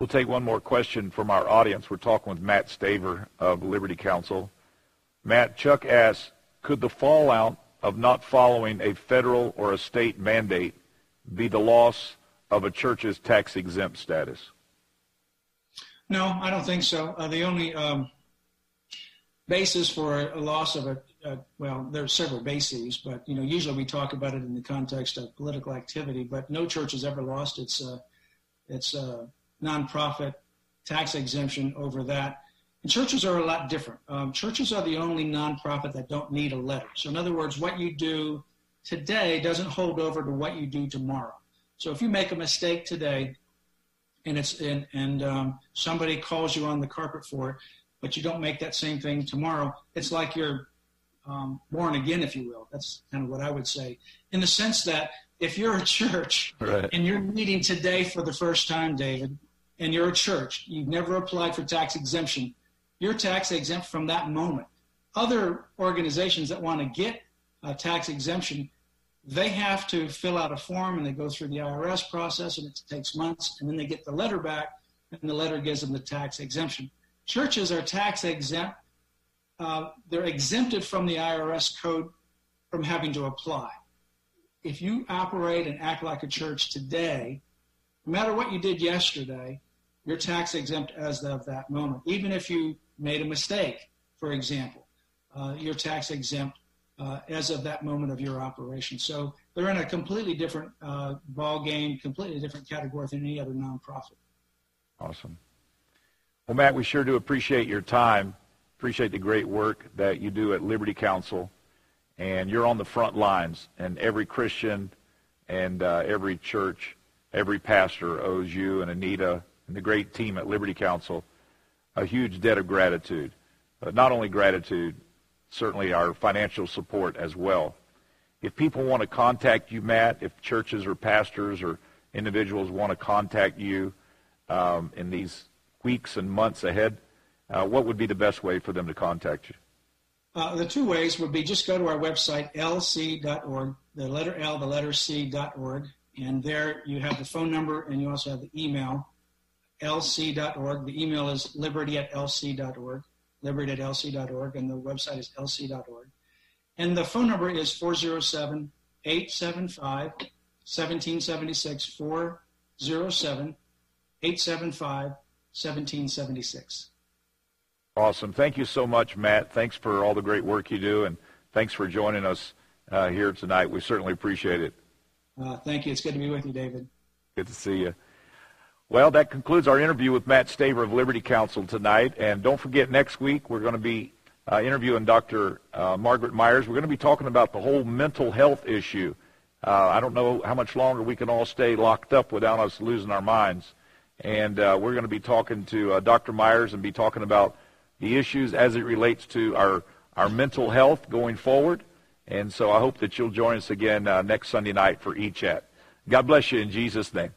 We'll take one more question from our audience. We're talking with Matt Staver of Liberty Counsel. Matt, Chuck asks, could the fallout of not following a federal or a state mandate be the loss of a church's tax-exempt status? No, I don't think so. Uh, the only um, basis for a loss of a, a, well, there are several bases, but, you know, usually we talk about it in the context of political activity, but no church has ever lost its, uh, its, uh, nonprofit tax exemption over that. And churches are a lot different. Um, churches are the only nonprofit that don't need a letter. So in other words, what you do today doesn't hold over to what you do tomorrow. So if you make a mistake today and it's and, and um, somebody calls you on the carpet for it, but you don't make that same thing tomorrow, it's like you're um, born again, if you will. That's kind of what I would say, in the sense that if you're a church right. and you're meeting today for the first time, David, and you're a church, you've never applied for tax exemption, you're tax exempt from that moment. Other organizations that want to get a tax exemption, they have to fill out a form and they go through the I R S process and it takes months, and then they get the letter back and the letter gives them the tax exemption. Churches are tax exempt. Uh, they're exempted from the I R S code from having to apply. If you operate and act like a church today, no matter what you did yesterday, you're tax exempt as of that moment. Even if you made a mistake, for example, uh, you're tax exempt uh, as of that moment of your operation. So they're in a completely different uh, ball game, completely different category than any other nonprofit. Awesome. Well, Matt, we sure do appreciate your time. Appreciate the great work that you do at Liberty Counsel, and you're on the front lines. And every Christian and uh, every church, every pastor owes you and Anita and the great team at Liberty Counsel a huge debt of gratitude. But not only gratitude, certainly our financial support as well. If people want to contact you, Matt, if churches or pastors or individuals want to contact you um, in these weeks and months ahead, uh, what would be the best way for them to contact you? Uh, the two ways would be just go to our website, L C dot org, the letter L, the letter C dot org. And there you have the phone number, and you also have the email, L C dot org. The email is liberty at L C dot org, liberty at L C dot org, and the website is L C dot org. And the phone number is four oh seven, eight seven five, one seven seven six, four oh seven, eight seven five, one seven seven six. Awesome. Thank you so much, Matt. Thanks for all the great work you do, and thanks for joining us uh, here tonight. We certainly appreciate it. Uh, thank you. It's good to be with you, David. Good to see you. Well, that concludes our interview with Matt Staver of Liberty Counsel tonight. And don't forget, next week we're going to be uh, interviewing Doctor Uh, Margaret Myers. We're going to be talking about the whole mental health issue. Uh, I don't know how much longer we can all stay locked up without us losing our minds. And uh, we're going to be talking to uh, Doctor Myers and be talking about the issues as it relates to our, our mental health going forward. And so I hope that you'll join us again uh, next Sunday night for eChat. God bless you in Jesus' name.